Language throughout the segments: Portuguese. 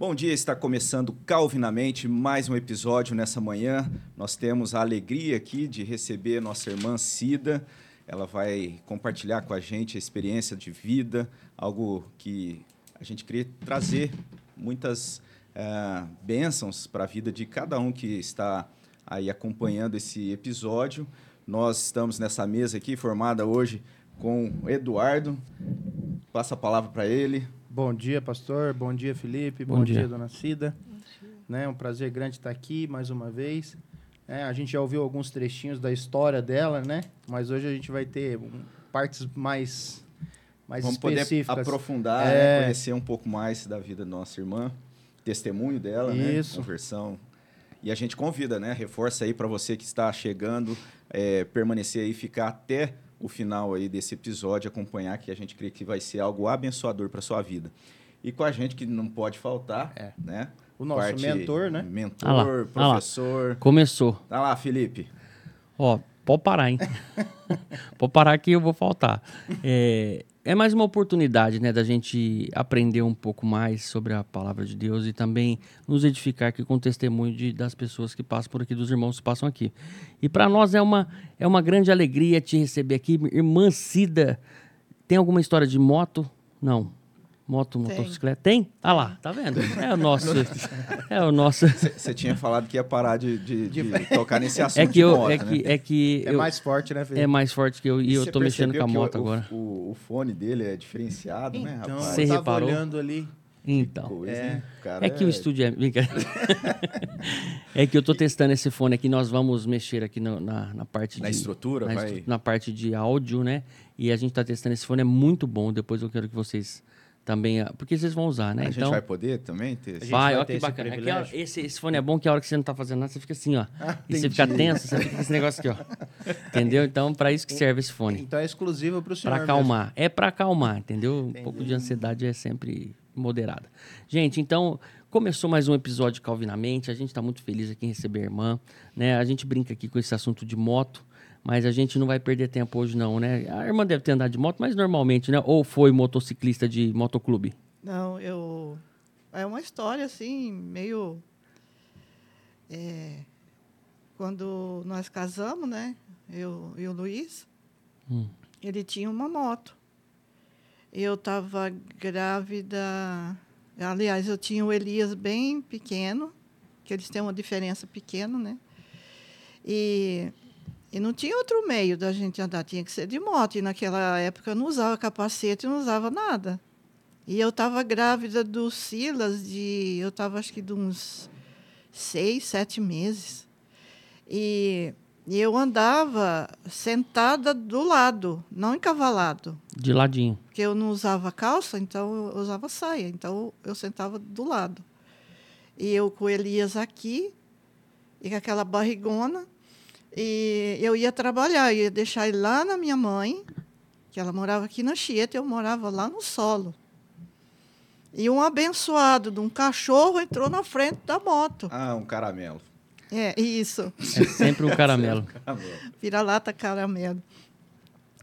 Bom dia, está começando CalvinaMente, mais um episódio nessa manhã. Nós temos a alegria aqui de receber nossa irmã Cida. Ela vai compartilhar com a gente a experiência de vida, algo que a gente queria trazer muitas bênçãos para a vida de cada um que está aí acompanhando esse episódio. Nós estamos nessa mesa aqui, formada hoje com o Eduardo. Passa a palavra para ele. Bom dia, pastor. Bom dia, Felipe. Bom dia, dona Cida. Né, um prazer grande estar aqui mais uma vez. É, a gente já ouviu alguns trechinhos da história dela, né? Mas hoje a gente vai ter partes mais específicas. Vamos poder aprofundar, né? Conhecer um pouco mais da vida da nossa irmã, testemunho dela, isso, né? Conversão. E a gente convida, né? Reforça aí para você que está chegando, permanecer aí, ficar até o final aí desse episódio, acompanhar, que a gente crê que vai ser algo abençoador para a sua vida. E com a gente, que não pode faltar, né? O nosso mentor, né? Mentor, professor. Começou. Tá lá, Felipe. Ó, pode parar, hein? Pode parar que eu vou faltar. É mais uma oportunidade, né, da gente aprender um pouco mais sobre a palavra de Deus e também nos edificar aqui com o testemunho das pessoas que passam por aqui, dos irmãos que passam aqui. E para nós é uma grande alegria te receber aqui. Irmã Cida, tem alguma história de moto? Não. Motocicleta? Tem? Ah lá, tá vendo? É o nosso... Você tinha falado que ia parar de tocar nesse assunto. É mais forte, né, Felipe? É mais forte que eu, e eu tô mexendo com a moto agora. O fone dele é diferenciado, né, rapaz? Você reparou? Olhando ali. Então, né? O estúdio é... É que eu tô testando esse fone aqui, nós vamos mexer aqui na parte de... Na estrutura, na parte de áudio, né? E a gente tá testando esse fone, é muito bom, depois eu quero que vocês... Também, porque vocês vão usar, né? Então, a gente vai poder também ter... Vai, olha que bacana. Esse fone é bom que a hora que você não tá fazendo nada, você fica assim, ó. E você fica tenso, você fica com esse negócio aqui, ó. Entendeu? Então, para isso que serve esse fone. Então, é exclusivo para o senhor. Para acalmar. Mesmo. É para acalmar, entendeu? Entendi. Um pouco de ansiedade é sempre moderada. Gente, então, começou mais um episódio de CalvinaMente. A gente tá muito feliz aqui em receber a irmã, né? A gente brinca aqui com esse assunto de moto. Mas a gente não vai perder tempo hoje, não, né? A irmã deve ter andado de moto, mas normalmente, né? Ou foi motociclista de motoclube? Não, eu... É uma história, assim, meio... Quando nós casamos, né? Eu e o Luiz, ele tinha uma moto. Eu estava grávida... Aliás, eu tinha o Elias bem pequeno, que eles têm uma diferença pequena, né? E não tinha outro meio da gente andar, tinha que ser de moto. E naquela época eu não usava capacete, não usava nada. E eu estava grávida do Silas, eu estava acho que de uns 6, 7 meses. E eu andava sentada do lado, não encavalado. De ladinho. Porque eu não usava calça, então eu usava saia. Então eu sentava do lado. E eu com o Elias aqui, e com aquela barrigona. E eu ia trabalhar, eu ia deixar ele lá na minha mãe, que ela morava aqui na Chieta, eu morava lá no solo. E um abençoado de um cachorro entrou na frente da moto. Ah, um caramelo. É, isso. É sempre um caramelo. Vira-lata caramelo.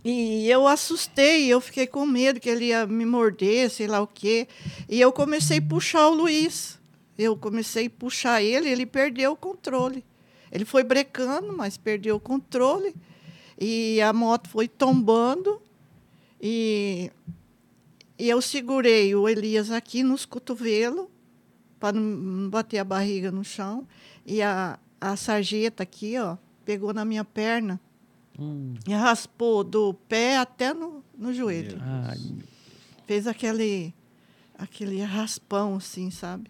E eu assustei, eu fiquei com medo que ele ia me morder, sei lá o quê. E eu comecei a puxar o Luiz. Eu comecei a puxar ele, ele perdeu o controle. Ele foi brecando, mas perdeu o controle. E a moto foi tombando. E eu segurei o Elias aqui nos cotovelos, para não bater a barriga no chão. E a sarjeta aqui, ó, pegou na minha perna. E raspou do pé até no joelho. Fez aquele raspão, assim, sabe?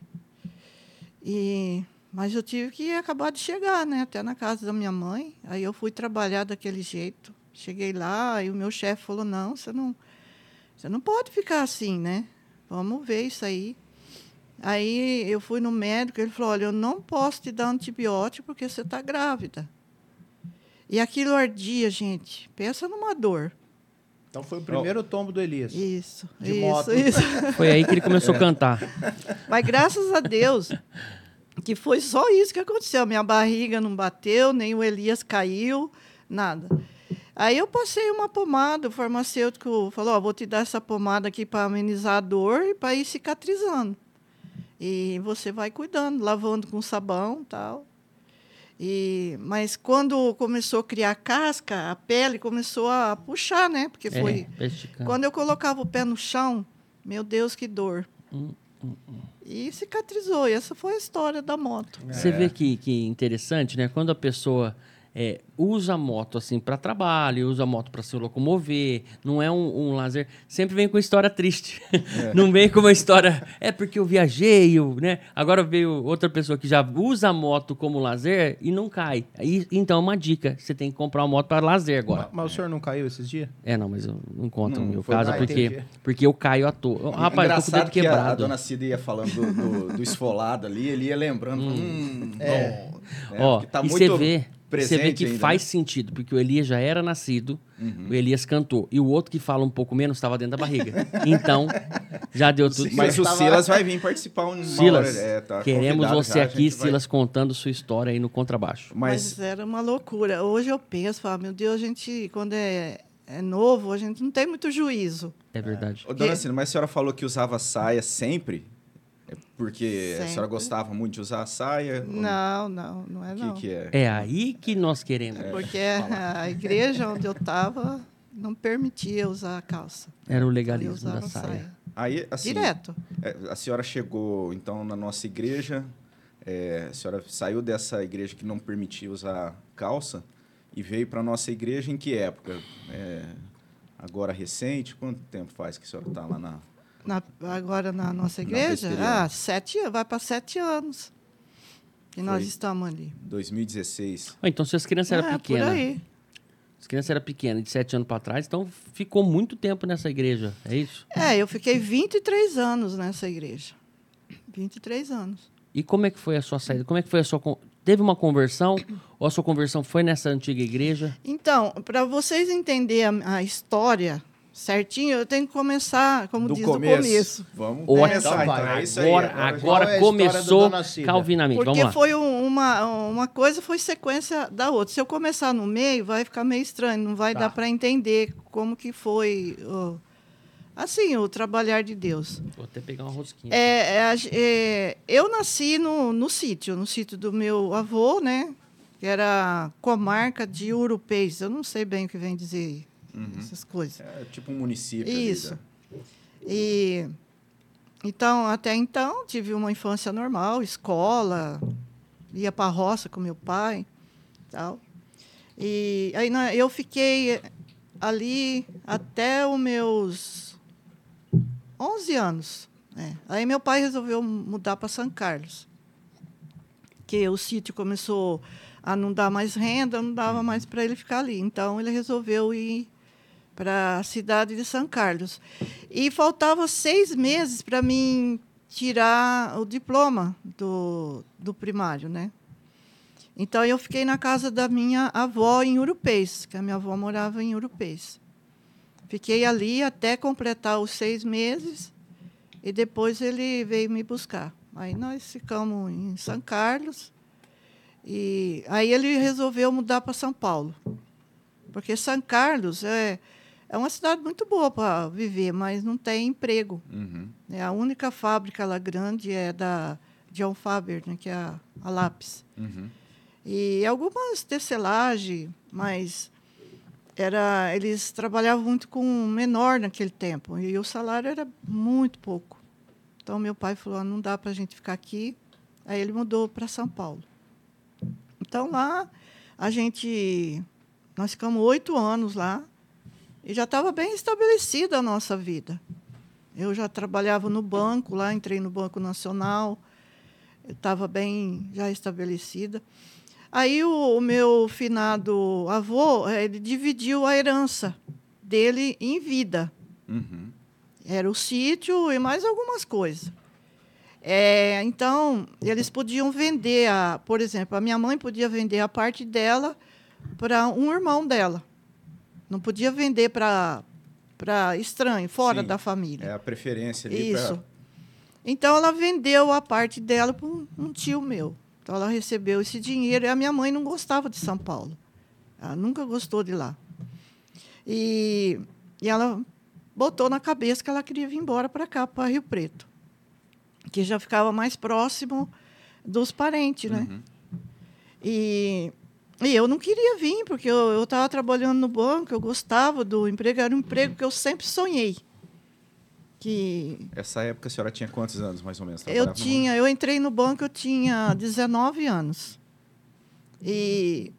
Mas eu tive que acabar de chegar, né, até na casa da minha mãe. Aí eu fui trabalhar daquele jeito. Cheguei lá e o meu chefe falou, não, você não pode ficar assim, né? Vamos ver isso aí. Aí eu fui no médico, ele falou, olha, eu não posso te dar antibiótico porque você está grávida. E aquilo ardia, gente. Pensa numa dor. Então foi o primeiro tombo do Elias. Isso. De moto. Foi aí que ele começou a cantar. Mas graças a Deus... Que foi só isso que aconteceu. Minha barriga não bateu, nem o Elias caiu, nada. Aí eu passei uma pomada, o farmacêutico falou, vou te dar essa pomada aqui para amenizar a dor e para ir cicatrizando. E você vai cuidando, lavando com sabão e tal. Mas quando começou a criar casca, a pele começou a puxar, né? Porque foi. Quando eu colocava o pé no chão, meu Deus, que dor. E cicatrizou. E essa foi a história da moto. Você vê que interessante, né? Quando a pessoa usa a moto assim para trabalho, usa a moto para se locomover, não é um lazer, sempre vem com história triste. Não vem com uma história, porque eu viajei, né? Agora veio outra pessoa que já usa a moto como lazer e não cai. Então é uma dica, você tem que comprar uma moto para lazer agora. Mas o senhor não caiu esses dias? Não, mas eu não conto no meu caso, porque eu caio à toa. Rapaz, eu tô com o dedo quebrado. A dona Cida ia falando do esfolado ali, ele ia lembrando. Tá e muito... você vê... Você vê que ainda, faz sentido, porque o Elias já era nascido, o Elias cantou. E o outro que fala um pouco menos estava dentro da barriga. Então, já deu tudo certo. Mas o Silas vai vir participar uma Silas, hora. Tá queremos você já, aqui, Silas, contando sua história aí no contrabaixo. Mas era uma loucura. Hoje eu penso, falo, meu Deus, a gente, quando é novo, a gente não tem muito juízo. É verdade. Ô, dona Cida, mas a senhora falou que usava saia sempre? Porque sempre. A senhora gostava muito de usar a saia? Não é não. Que é? É aí que nós queremos. Porque a igreja onde eu estava não permitia usar a calça. Era o legalismo da saia. Aí, assim, direto. A senhora chegou, então, na nossa igreja, a senhora saiu dessa igreja que não permitia usar calça e veio para a nossa igreja em que época? Agora recente? Quanto tempo faz que a senhora está lá agora na nossa igreja? 7 anos que nós estamos ali. 2016. Então, se as crianças eram pequenas... por aí. As crianças eram pequenas, de 7 anos para trás, então ficou muito tempo nessa igreja, é isso? Eu fiquei 23 anos nessa igreja. 23 anos. E como é que foi a sua saída? Como é que foi a sua... Teve uma conversão? Ou a sua conversão foi nessa antiga igreja? Então, para vocês entenderem a história... certinho, eu tenho que começar, como diz, do começo. Vamos começar, então. Agora começou Calvinamente. Porque vamos lá. Foi uma coisa, foi sequência da outra. Se eu começar no meio, vai ficar meio estranho, não vai dar para entender como que foi, o trabalhar de Deus. Vou até pegar uma rosquinha. Eu nasci no sítio do meu avô, né, que era comarca de Urupeis. Eu não sei bem o que vem dizer aí. Essas coisas. Tipo um município. Isso. Então, até então, tive uma infância normal, escola, ia para a roça com meu pai e tal. E aí eu fiquei ali até os meus 11 anos. Aí meu pai resolveu mudar para São Carlos, que o sítio começou a não dar mais renda, não dava mais para ele ficar ali. Então, ele resolveu ir para a cidade de São Carlos. E faltava 6 meses para mim tirar o diploma do primário, né? Então, eu fiquei na casa da minha avó em Urupeis, que a minha avó morava em Urupeis. Fiquei ali até completar os 6 meses e depois ele veio me buscar. Aí nós ficamos em São Carlos e aí ele resolveu mudar para São Paulo. Porque São Carlos é uma cidade muito boa para viver, mas não tem emprego. A única fábrica lá grande é da John Faber, né, que é a lápis. E algumas tecelagem, mas eles trabalhavam muito com menor naquele tempo, e o salário era muito pouco. Então, meu pai falou, não dá para a gente ficar aqui. Aí ele mudou para São Paulo. Então, lá, nós ficamos 8 anos lá e já estava bem estabelecida a nossa vida. Eu já trabalhava no banco, lá entrei no Banco Nacional, eu estava bem já estabelecida. Aí o meu finado avô, ele dividiu a herança dele em vida. Era o sítio e mais algumas coisas. Então, eles podiam vender, por exemplo, a minha mãe podia vender a parte dela para um irmão dela. Não podia vender para estranho, fora da família. É a preferência ali para... Isso. Então, ela vendeu a parte dela para um tio meu. Então, ela recebeu esse dinheiro. E a minha mãe não gostava de São Paulo. Ela nunca gostou de lá. E ela botou na cabeça que ela queria vir embora para cá, para Rio Preto. que já ficava mais próximo dos parentes, né? Uhum. E eu não queria vir, porque eu estava trabalhando no banco, eu gostava do emprego, era um emprego que eu sempre sonhei. Que... Essa época a senhora tinha quantos anos, mais ou menos? Eu entrei no banco, eu tinha 19 anos. E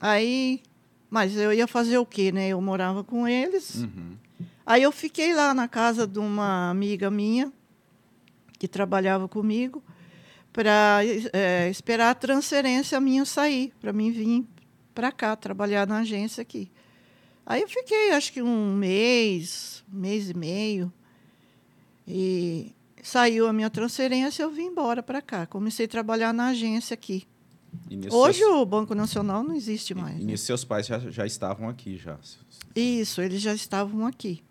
aí... Mas eu ia fazer o quê, né? Eu morava com eles. Uhum. Aí eu fiquei lá na casa de uma amiga minha, que trabalhava comigo, para esperar a transferência minha sair, para mim vir para cá, trabalhar na agência aqui. Aí eu fiquei, acho que um mês e meio, e saiu a minha transferência, eu vim embora para cá. Comecei a trabalhar na agência aqui. Hoje o Banco Nacional não existe mais. E seus pais já estavam aqui? Já. Isso, eles já estavam aqui.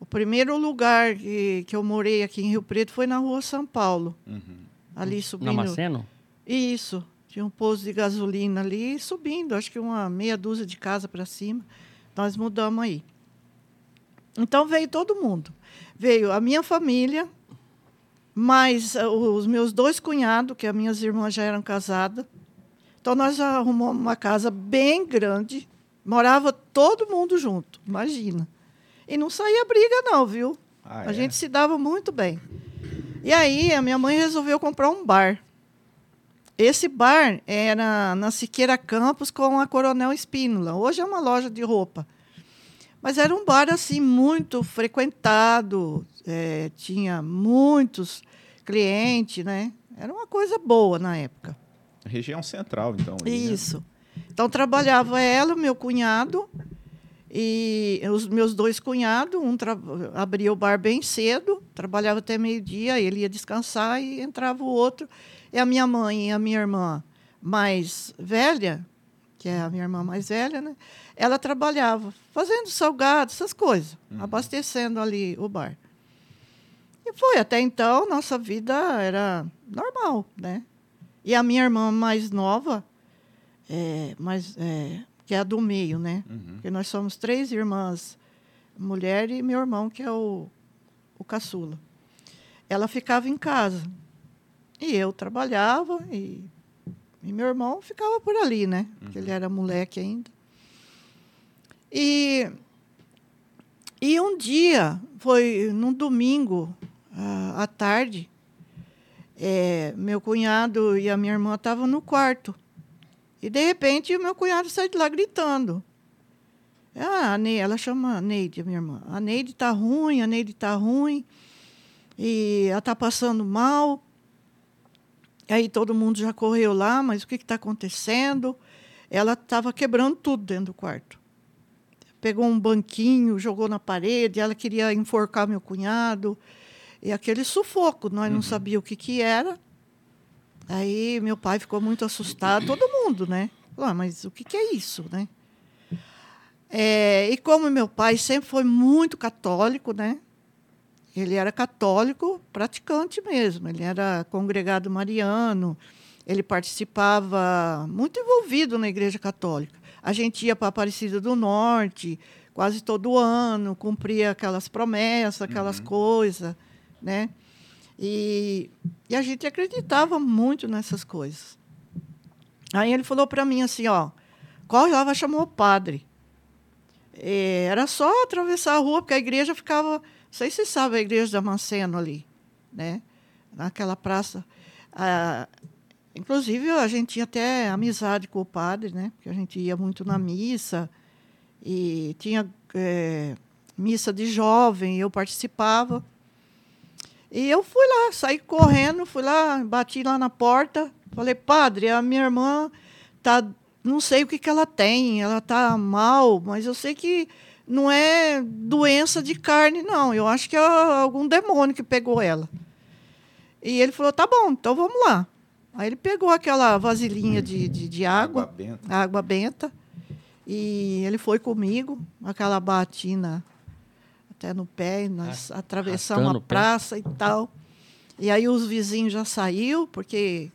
O primeiro lugar que eu morei aqui em Rio Preto foi na Rua São Paulo. Uhum. Ali subindo. Damasceno? Isso. Tinha um posto de gasolina ali, subindo, acho que uma meia dúzia de casa para cima. Nós mudamos aí. Então, veio todo mundo. Veio a minha família, mas os meus dois cunhados, que as minhas irmãs já eram casadas. Então, nós arrumamos uma casa bem grande. Morava todo mundo junto, imagina. E não saía briga, não, viu? Ah, a gente se dava muito bem. E aí, a minha mãe resolveu comprar um bar. Esse bar era na Ciqueira Campos com a Coronel Espínola. Hoje é uma loja de roupa. Mas era um bar assim, muito frequentado, tinha muitos clientes, né? Era uma coisa boa na época. Região central, então. Ali, isso. Né? Então, trabalhava ela, meu cunhado, e os meus dois cunhados, um abria o bar bem cedo, trabalhava até meio-dia, ele ia descansar e entrava o outro. E a minha mãe e a minha irmã mais velha, que é a minha irmã mais velha, né? Ela trabalhava fazendo salgado, essas coisas, abastecendo ali o bar. E foi, até então, nossa vida era normal, né? E a minha irmã mais nova, que é a do meio, né? Uhum. Porque nós somos três irmãs, mulher e meu irmão, que é o caçula. Ela ficava em casa. E eu trabalhava e meu irmão ficava por ali, né? Uhum. Porque ele era moleque ainda. E um dia, foi num domingo à tarde, meu cunhado e a minha irmã estavam no quarto. E, de repente, o meu cunhado sai de lá gritando. Ela chama a Neide, a minha irmã. A Neide está ruim, a Neide está ruim. E ela está passando mal. Aí todo mundo já correu lá, mas o que está acontecendo? Ela estava quebrando tudo dentro do quarto. Pegou um banquinho, jogou na parede, ela queria enforcar meu cunhado. E aquele sufoco, nós não sabíamos o que era. Aí meu pai ficou muito assustado, todo mundo, né? Falou, mas o que é isso, né? E como meu pai sempre foi muito católico, né? Ele era católico praticante mesmo, ele era congregado mariano, ele participava muito envolvido na Igreja Católica. A gente ia para a Aparecida do Norte quase todo ano, cumpria aquelas promessas, aquelas coisas, né? E a gente acreditava muito nessas coisas. Aí ele falou para mim assim, corre lá, vai chamar o padre. Era só atravessar a rua, porque a igreja ficava... Não sei se vocês sabem a igreja de Damasceno ali, né? Naquela praça. Inclusive, a gente tinha até amizade com o padre, né? Porque a gente ia muito na missa. E tinha missa de jovem, eu participava. E eu fui lá, saí correndo, fui lá, bati lá na porta, falei, padre, a minha irmã tá, não sei o que ela tem, ela tá mal, mas eu sei que não é doença de carne, não. Eu acho que é algum demônio que pegou ela. E ele falou, tá bom, então vamos lá. Aí ele pegou aquela vasilhinha de água benta, e ele foi comigo, aquela batina... até no pé, e nós atravessamos a praça e tal. E aí os vizinhos já saíram, porque,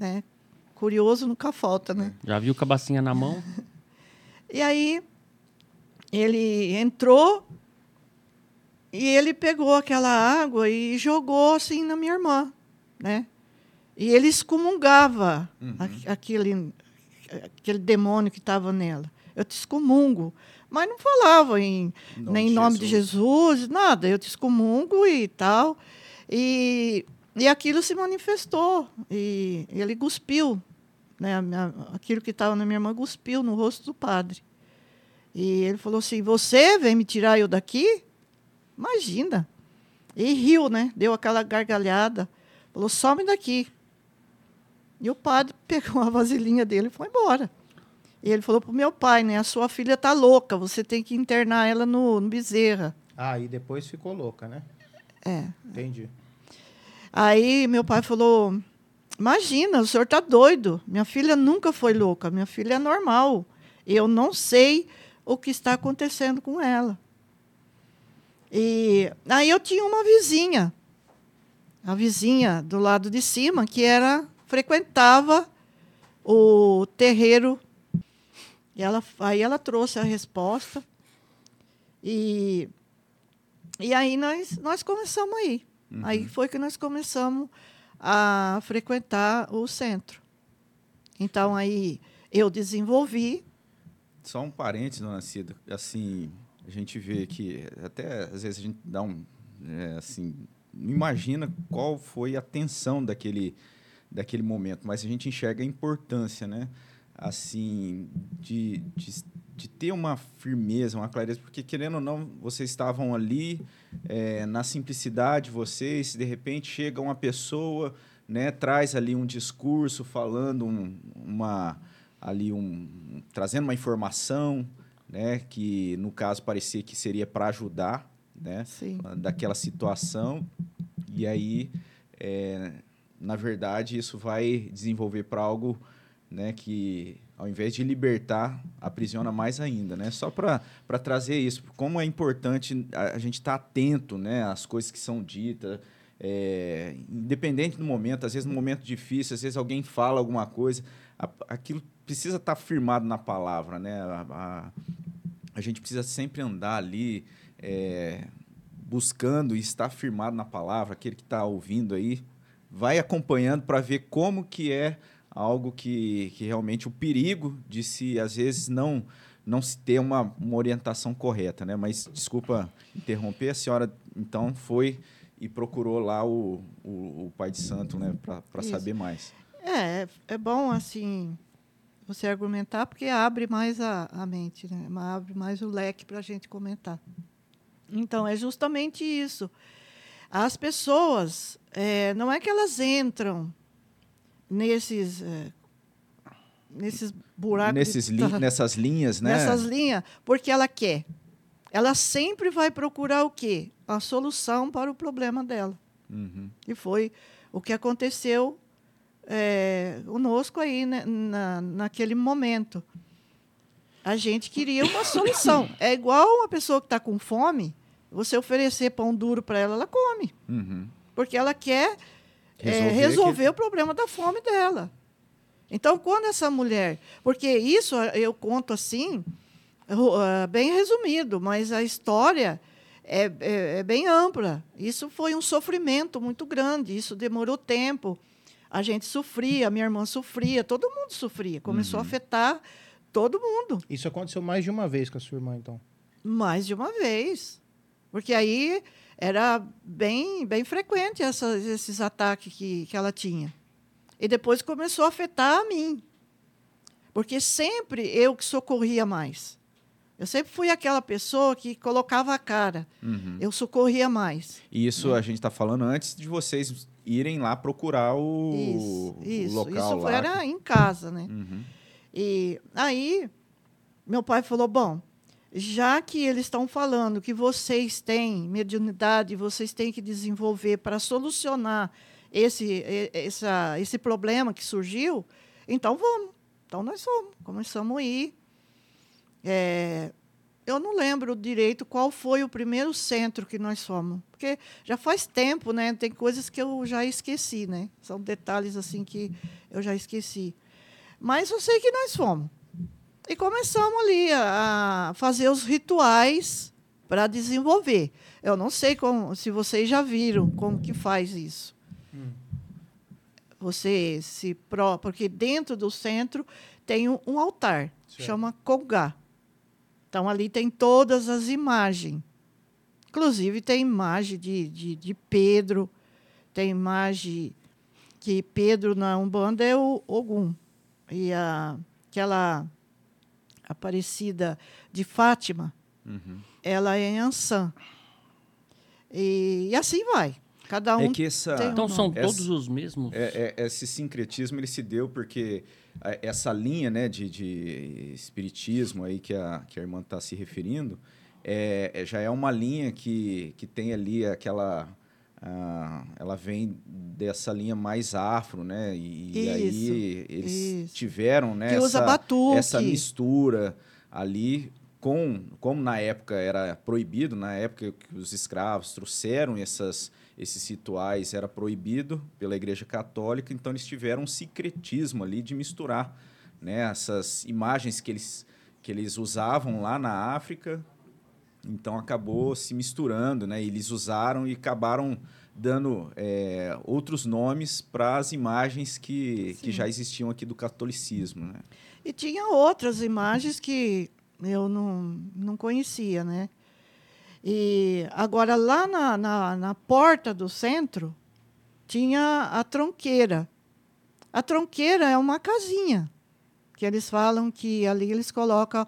né, curioso nunca falta, né? Já viu com a bacinha na mão? E aí ele entrou E ele pegou aquela água e jogou assim na minha irmã, né? E ele excomungava aquele demônio que estava nela. Eu te excomungo. Mas não falava nem em nome de Jesus, nada. Eu te excomungo e tal. E aquilo se manifestou. E ele cuspiu, né? Aquilo que estava na minha irmã cuspiu no rosto do padre. E ele falou assim, você vem me tirar eu daqui? Imagina. E riu, né? Deu aquela gargalhada. Falou, some daqui. E o padre pegou a vasilhinha dele e foi embora. E ele falou para o meu pai, né? A sua filha está louca, você tem que internar ela no Bezerra. Ah, e depois ficou louca, né? É. Entendi. Aí meu pai falou, imagina, o senhor está doido. Minha filha nunca foi louca, minha filha é normal. Eu não sei o que está acontecendo com ela. E aí eu tinha uma vizinha, a vizinha do lado de cima, que frequentava o terreiro. E aí ela trouxe a resposta. E aí nós começamos a ir. Uhum. Aí foi que nós começamos a frequentar o centro. Então, aí eu desenvolvi... Só um parênteses, dona Cida. Assim, a gente vê que... Até, às vezes, a gente dá imagina qual foi a tensão daquele momento, mas a gente enxerga a importância, né? Assim, de ter uma firmeza, uma clareza, porque, querendo ou não, vocês estavam ali, na simplicidade de vocês, de repente chega uma pessoa, né, traz ali um discurso falando trazendo uma informação, né, que, no caso, parecia que seria para ajudar, né, daquela situação, e aí, na verdade, isso vai desenvolver para algo, né, que, ao invés de libertar, aprisiona mais ainda, né? Só para trazer isso, como é importante a gente estar atento, né, às coisas que são ditas, independente do momento, às vezes num momento difícil, às vezes alguém fala alguma coisa, aquilo precisa estar firmado na palavra, né? A gente precisa sempre andar ali, buscando e estar firmado na palavra. Aquele que está ouvindo aí vai acompanhando para ver como que é algo que realmente o perigo de se, às vezes, não se ter uma orientação correta, né? Mas, desculpa interromper, a senhora, então, foi e procurou lá o Pai de Santo, né, para saber mais. É bom, assim, você argumentar, porque abre mais a mente, né? Abre mais o leque para a gente comentar. Então, é justamente isso. As pessoas, não é que elas entram nesses buracos... Nessas linhas, né? Nessas linhas, porque ela quer. Ela sempre vai procurar o quê? A solução para o problema dela. Uhum. E foi o que aconteceu conosco aí, né, naquele momento. A gente queria uma solução. É igual uma pessoa que está com fome, você oferecer pão duro para ela, ela come. Uhum. Porque ela quer resolver o problema da fome dela. Então, quando essa mulher... Porque isso eu conto assim, bem resumido, mas a história é bem ampla. Isso foi um sofrimento muito grande, isso demorou tempo. A gente sofria, a minha irmã sofria, todo mundo sofria. Começou a afetar... Todo mundo. Isso aconteceu mais de uma vez com a sua irmã, então? Mais de uma vez. Porque aí era bem, bem frequente esses ataques que ela tinha. E depois começou a afetar a mim. Porque sempre eu que socorria mais. Eu sempre fui aquela pessoa que colocava a cara. Uhum. Eu socorria mais. E isso a gente está falando antes de vocês irem lá procurar o local isso lá. Isso era em casa, né? Uhum. E aí, meu pai falou, bom, já que eles estão falando que vocês têm mediunidade, vocês têm que desenvolver para solucionar esse problema que surgiu, então vamos. Então, nós vamos. Começamos a ir. Eu não lembro direito qual foi o primeiro centro que nós fomos, porque já faz tempo, né? Tem coisas que eu já esqueci, né? São detalhes assim que eu já esqueci. Mas eu sei que nós fomos. E começamos ali a fazer os rituais para desenvolver. Eu não sei como, se vocês já viram como que faz isso. Você se pró, porque dentro do centro tem um altar, certo, chama Congá. Então, ali tem todas as imagens. Inclusive, tem imagem de Pedro, tem imagem que Pedro na Umbanda é o Ogum. E aquela Aparecida de Fátima, ela é em Ançã. E assim vai. Cada um tem um então nome. São todos os mesmos? Esse sincretismo ele se deu porque essa linha, né, de espiritismo aí que a irmã está se referindo já é uma linha que tem ali aquela... ela vem dessa linha mais afro, né? E aí eles tiveram, né, essa mistura ali... Como na época era proibido, na época que os escravos trouxeram esses rituais, era proibido pela Igreja Católica, então eles tiveram um sincretismo ali de misturar, né, essas imagens que eles usavam lá na África, então acabou se misturando, né, eles usaram e acabaram dando outros nomes para as imagens que já existiam aqui do catolicismo. Né? E tinha outras imagens que... eu não conhecia, né? E agora, lá na porta do centro, tinha a tronqueira. A tronqueira é uma casinha, que eles falam que ali eles colocam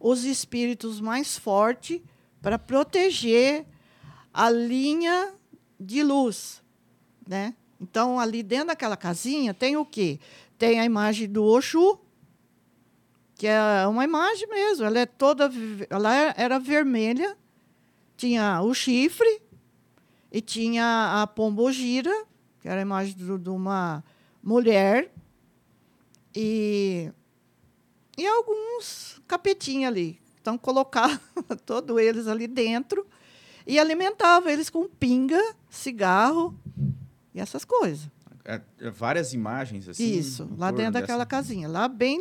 os espíritos mais fortes para proteger a linha de luz, né? Então, ali dentro daquela casinha tem o quê? Tem a imagem do Oxum, que é uma imagem mesmo, ela era vermelha, tinha o chifre e tinha a pombogira, que era a imagem de uma mulher, e alguns capetinhos ali. Então, colocava todos eles ali dentro e alimentava eles com pinga, cigarro e essas coisas. Várias imagens assim? Isso, lá dentro daquela casinha. Lá bem...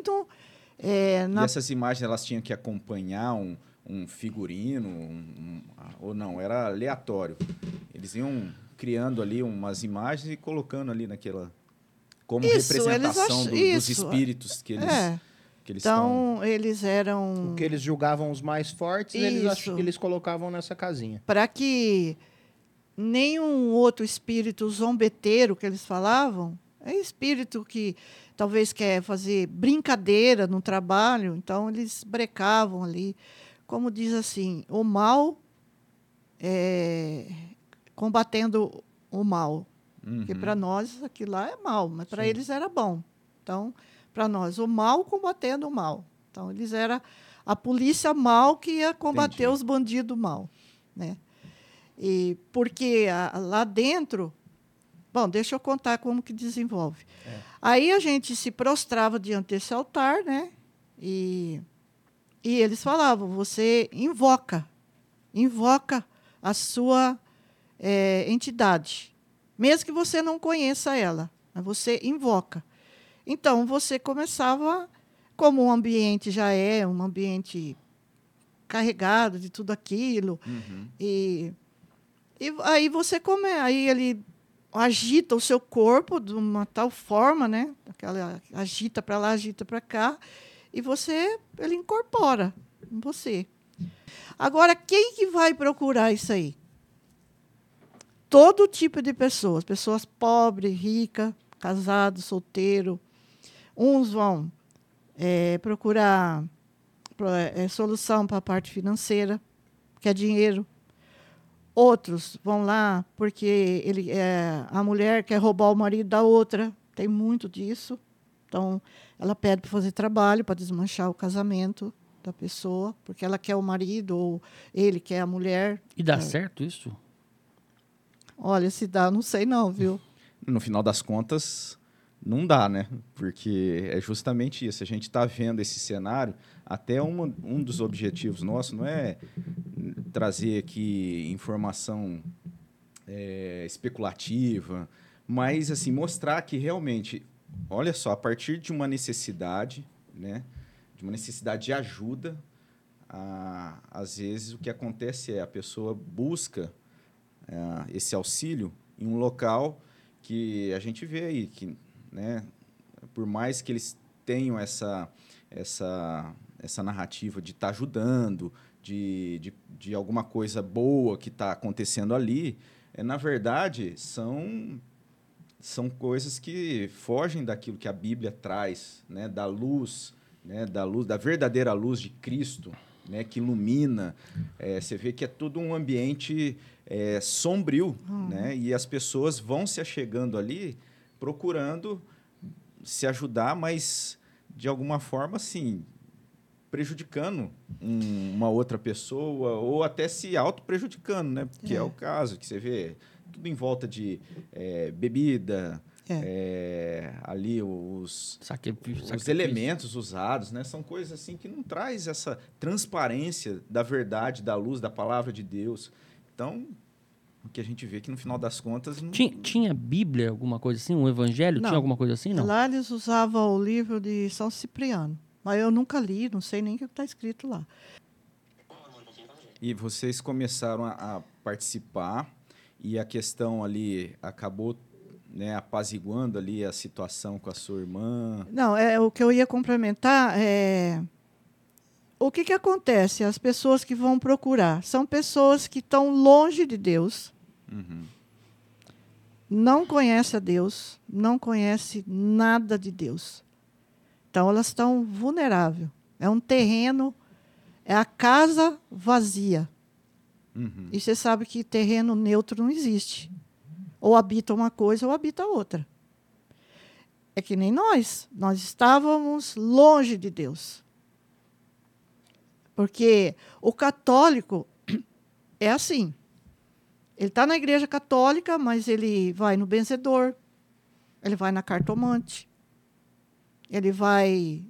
E essas imagens elas tinham que acompanhar um figurino, ou não, era aleatório. Eles iam criando ali umas imagens e colocando ali naquela... como isso, representação dos espíritos que eles... Então, eles eram... o que eles julgavam os mais fortes, eles colocavam nessa casinha. Para que nenhum outro espírito zombeteiro que eles falavam... é espírito que talvez quer fazer brincadeira no trabalho, então eles brecavam ali. Como diz assim, o mal combatendo o mal. Uhum. Porque para nós aquilo lá é mal, mas para eles era bom. Então, para nós, o mal combatendo o mal. Então, eles eram a polícia mal que ia combater os bandidos mal. Né? E porque lá dentro... Bom, deixa eu contar como que desenvolve. Aí a gente se prostrava diante desse altar, né? E eles falavam, você invoca a sua entidade, mesmo que você não conheça ela, mas você invoca. Então, você começava, como o ambiente já é um ambiente carregado de tudo aquilo, e aí você aí ele... agita o seu corpo de uma tal forma, né? Aquela agita para lá, agita para cá, e ele incorpora em você. Agora, quem que vai procurar isso aí? Todo tipo de pessoas pobres, ricas, casados, solteiros. Uns vão procurar solução para a parte financeira, que é dinheiro. Outros vão lá porque a mulher quer roubar o marido da outra. Tem muito disso. Então, ela pede para fazer trabalho, para desmanchar o casamento da pessoa, porque ela quer o marido ou ele quer a mulher. E dá certo isso? Olha, se dá, não sei não, viu? No final das contas, não dá, né? Porque é justamente isso. A gente está vendo esse cenário. Até um dos objetivos nossos não é trazer aqui informação especulativa, mas assim, mostrar que realmente, olha só, a partir de uma necessidade, né, de ajuda, às vezes, o que acontece é a pessoa busca esse auxílio em um local que a gente vê aí, que, né, por mais que eles tenham essa narrativa de estar ajudando, de alguma coisa boa que está acontecendo ali, na verdade, são coisas que fogem daquilo que a Bíblia traz, né, da luz, né, da verdadeira luz de Cristo, né, que ilumina. Você vê que é todo um ambiente sombrio, né, e as pessoas vão se achegando ali procurando se ajudar, mas, de alguma forma, assim, prejudicando uma outra pessoa ou até se auto-prejudicando, né, que é o caso que você vê tudo em volta de bebida... ali os elementos usados, né? São coisas assim que não traz essa transparência da verdade, da luz, da palavra de Deus. Então, o que a gente vê é que, no final das contas... Não... Tinha Bíblia, alguma coisa assim? Um evangelho? Não. Tinha alguma coisa assim? Não? Lá eles usavam o livro de São Cipriano. Mas eu nunca li, não sei nem o que está escrito lá. E vocês começaram a participar e a questão ali acabou... Né, apaziguando ali a situação com a sua irmã. Não, o que eu ia complementar é... O que acontece? As pessoas que vão procurar são pessoas que estão longe de Deus, não conhecem a Deus, não conhecem nada de Deus. Então, elas estão vulneráveis. É um terreno, é a casa vazia. E você sabe que terreno neutro não existe. Ou habita uma coisa ou habita outra. É que nem nós. Nós estávamos longe de Deus. Porque o católico é assim. Ele está na igreja católica, mas ele vai no benzedor, ele vai na cartomante, ele vai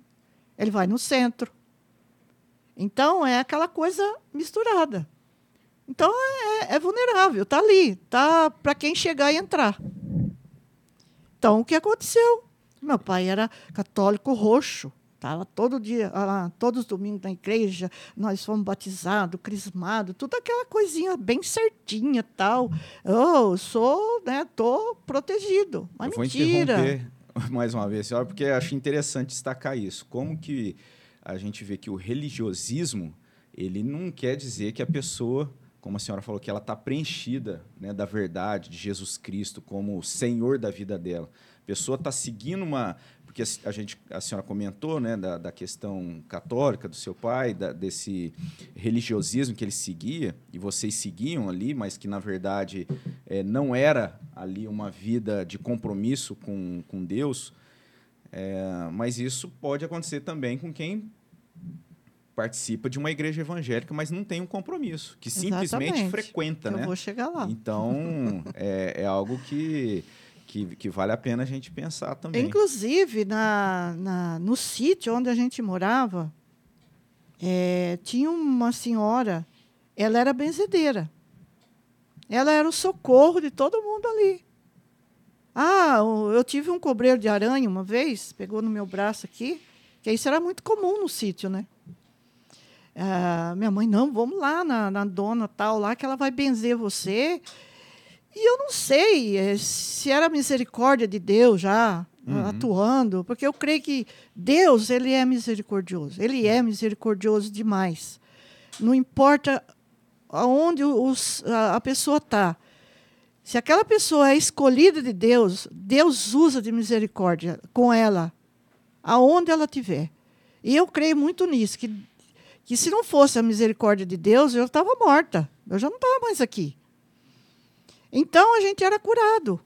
no centro. Então, é aquela coisa misturada. Então, é vulnerável, está ali, está para quem chegar e entrar. Então, o que aconteceu? Meu pai era católico roxo, estava todo dia, todos os domingos na igreja, nós fomos batizados, crismados, tudo aquela coisinha bem certinha, tal. Eu sou, né, tô protegido, mas eu mentira. Vou interromper mais uma vez, senhora, porque acho interessante destacar isso. Como que a gente vê que o religiosismo, ele não quer dizer que a pessoa... Como a senhora falou, que ela está preenchida, né, da verdade de Jesus Cristo como o Senhor da vida dela. A pessoa está seguindo uma... Porque a senhora comentou, né, da questão católica do seu pai, desse religiosismo que ele seguia, e vocês seguiam ali, mas que, na verdade, não era ali uma vida de compromisso com Deus. Mas isso pode acontecer também com quem... participa de uma igreja evangélica, mas não tem um compromisso, que simplesmente frequenta. Eu vou chegar lá. Então, é algo que vale a pena a gente pensar também. Inclusive, no sítio onde a gente morava, tinha uma senhora, ela era benzedeira. Ela era o socorro de todo mundo ali. Ah, eu tive um cobreiro de aranha uma vez, pegou no meu braço aqui, que isso era muito comum no sítio, né? Minha mãe, não, vamos lá na dona tal, lá que ela vai benzer você. E eu não sei se era a misericórdia de Deus já atuando, porque eu creio que Deus, ele é misericordioso. Ele é misericordioso demais. Não importa onde a pessoa está. Se aquela pessoa é escolhida de Deus, Deus usa de misericórdia com ela, aonde ela estiver. E eu creio muito nisso, que se não fosse a misericórdia de Deus, eu estava morta. Eu já não estava mais aqui. Então, a gente era curado.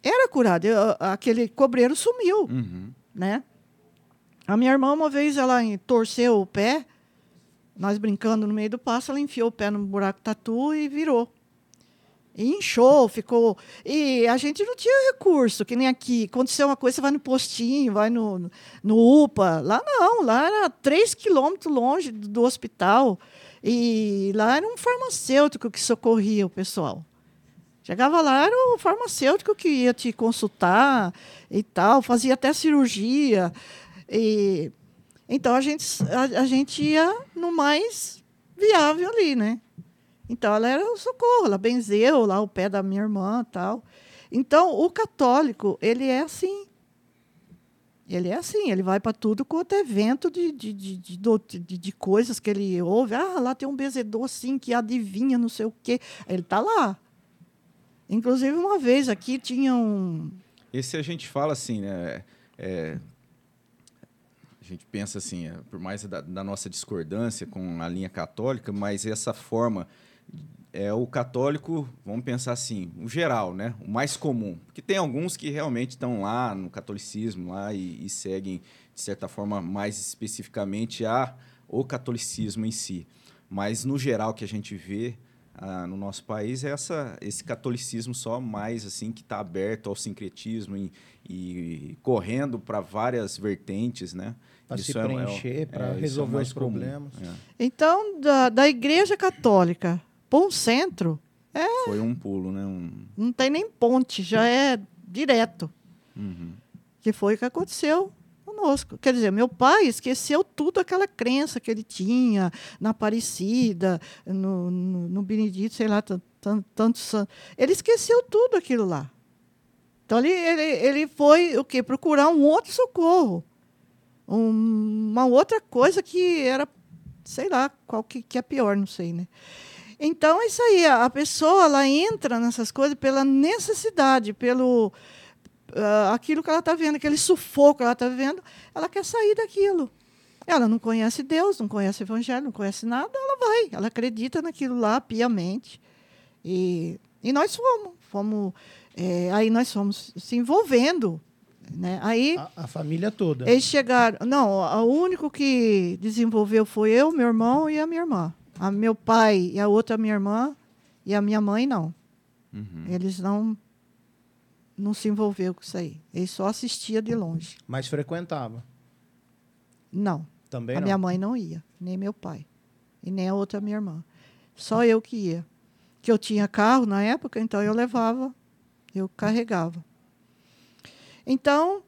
Era curado. Aquele cobreiro sumiu. Né? A minha irmã, uma vez, ela torceu o pé. Nós brincando no meio do passo, ela enfiou o pé no buraco tatu e virou. E inchou, ficou... E a gente não tinha recurso, que nem aqui. Aconteceu uma coisa, você vai no postinho, vai no UPA. Lá não, lá era 3 quilômetros longe do hospital. E lá era um farmacêutico que socorria o pessoal. Chegava lá, era o farmacêutico que ia te consultar e tal, fazia até cirurgia. E Então, a gente ia no mais viável ali, né? Então, ela era o socorro, ela benzeu lá o pé da minha irmã e tal. Então, o católico, ele é assim. Ele é assim, ele vai para tudo quanto é evento de coisas que ele ouve. Ah, lá tem um benzedor assim que adivinha não sei o quê. Ele está lá. Inclusive, uma vez aqui tinha um... Esse a gente fala assim, né? A gente pensa assim, por mais da nossa discordância com a linha católica, mas essa forma... É o católico, vamos pensar assim, o geral, né? O mais comum. Porque tem alguns que realmente estão lá no catolicismo lá, e seguem, de certa forma, mais especificamente o catolicismo em si. Mas, no geral, que a gente vê no nosso país é esse catolicismo só mais assim, que está aberto ao sincretismo e correndo para várias vertentes, né? Para se preencher, para resolver os problemas. Então, da Igreja Católica... Para um centro, foi um pulo, né? Não tem nem ponte, já é direto. Uhum. Que foi o que aconteceu conosco. Quer dizer, meu pai esqueceu tudo aquela crença que ele tinha na Aparecida, no Benedito, sei lá, tanto santo. Ele esqueceu tudo aquilo lá. Então, ele foi o quê? Procurar um outro socorro, uma outra coisa que era, sei lá, qual que é pior, não sei, né? Então, é isso aí. A pessoa ela entra nessas coisas pela necessidade, pelo aquilo que ela está vendo, aquele sufoco que ela está vendo. Ela quer sair daquilo. Ela não conhece Deus, não conhece o Evangelho, não conhece nada. Ela vai. Ela acredita naquilo lá piamente. E nós fomos aí nós fomos se envolvendo. Né? Aí, a família toda. Eles chegaram... Não, o único que desenvolveu foi eu, meu irmão e a minha irmã. A meu pai e a outra minha irmã e a minha mãe, não. Uhum. Eles não se envolveram com isso aí. Eles só assistiam de longe. Mas frequentava? Não. Também não? A minha mãe não ia, nem meu pai. E nem a outra minha irmã. Só eu que ia. Que eu tinha carro na época, então eu levava, eu carregava. Então...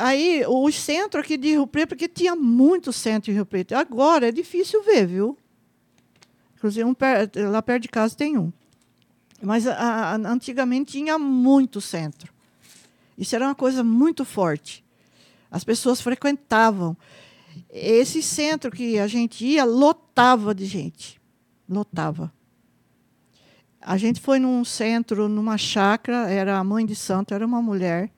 Aí, o centro aqui de Rio Preto, porque tinha muito centro em Rio Preto. Agora é difícil ver, viu? Inclusive, lá perto de casa tem um. Mas antigamente tinha muito centro. Isso era uma coisa muito forte. As pessoas frequentavam. Esse centro que a gente ia, lotava de gente. Lotava. A gente foi num centro, numa chácara, era a mãe de santo, era uma mulher...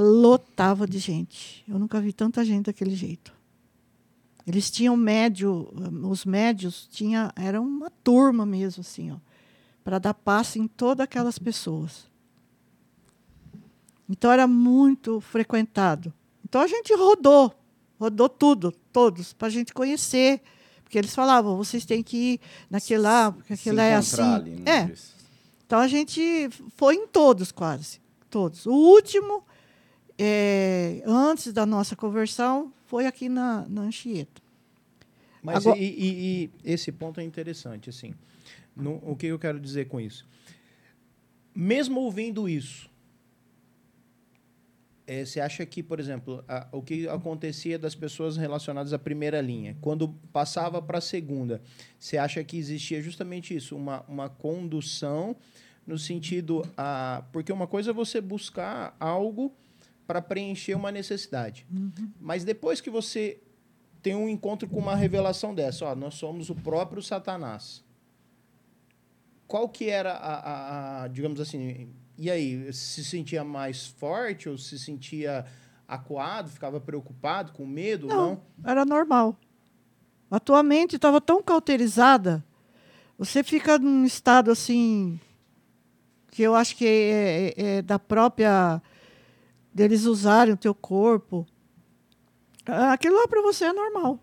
lotava de gente. Eu nunca vi tanta gente daquele jeito. Eles tinham os médios era uma turma mesmo, assim, para dar passe em todas aquelas pessoas. Então, era muito frequentado. Então, a gente rodou tudo, todos, para a gente conhecer. Porque eles falavam, vocês têm que ir naquele lá, porque aquele lá é assim. Ali, né? Então, a gente foi em todos, quase. Todos. O último... antes da nossa conversão, foi aqui na Anchieta. Mas agora... e esse ponto é interessante. Assim, o que eu quero dizer com isso? Mesmo ouvindo isso, você acha que, por exemplo, o que acontecia das pessoas relacionadas à primeira linha, quando passava para a segunda, você acha que existia justamente isso, uma condução no sentido... porque uma coisa é você buscar algo... para preencher uma necessidade. Uhum. Mas depois que você tem um encontro com uma revelação dessa, nós somos o próprio Satanás. Qual que era digamos assim, e aí, se sentia mais forte ou se sentia acuado, ficava preocupado, com medo? Não, era normal. A tua mente estava tão cauterizada, você fica num estado assim, que eu acho que é da própria... deles usarem o teu corpo. Aquilo lá para você é normal.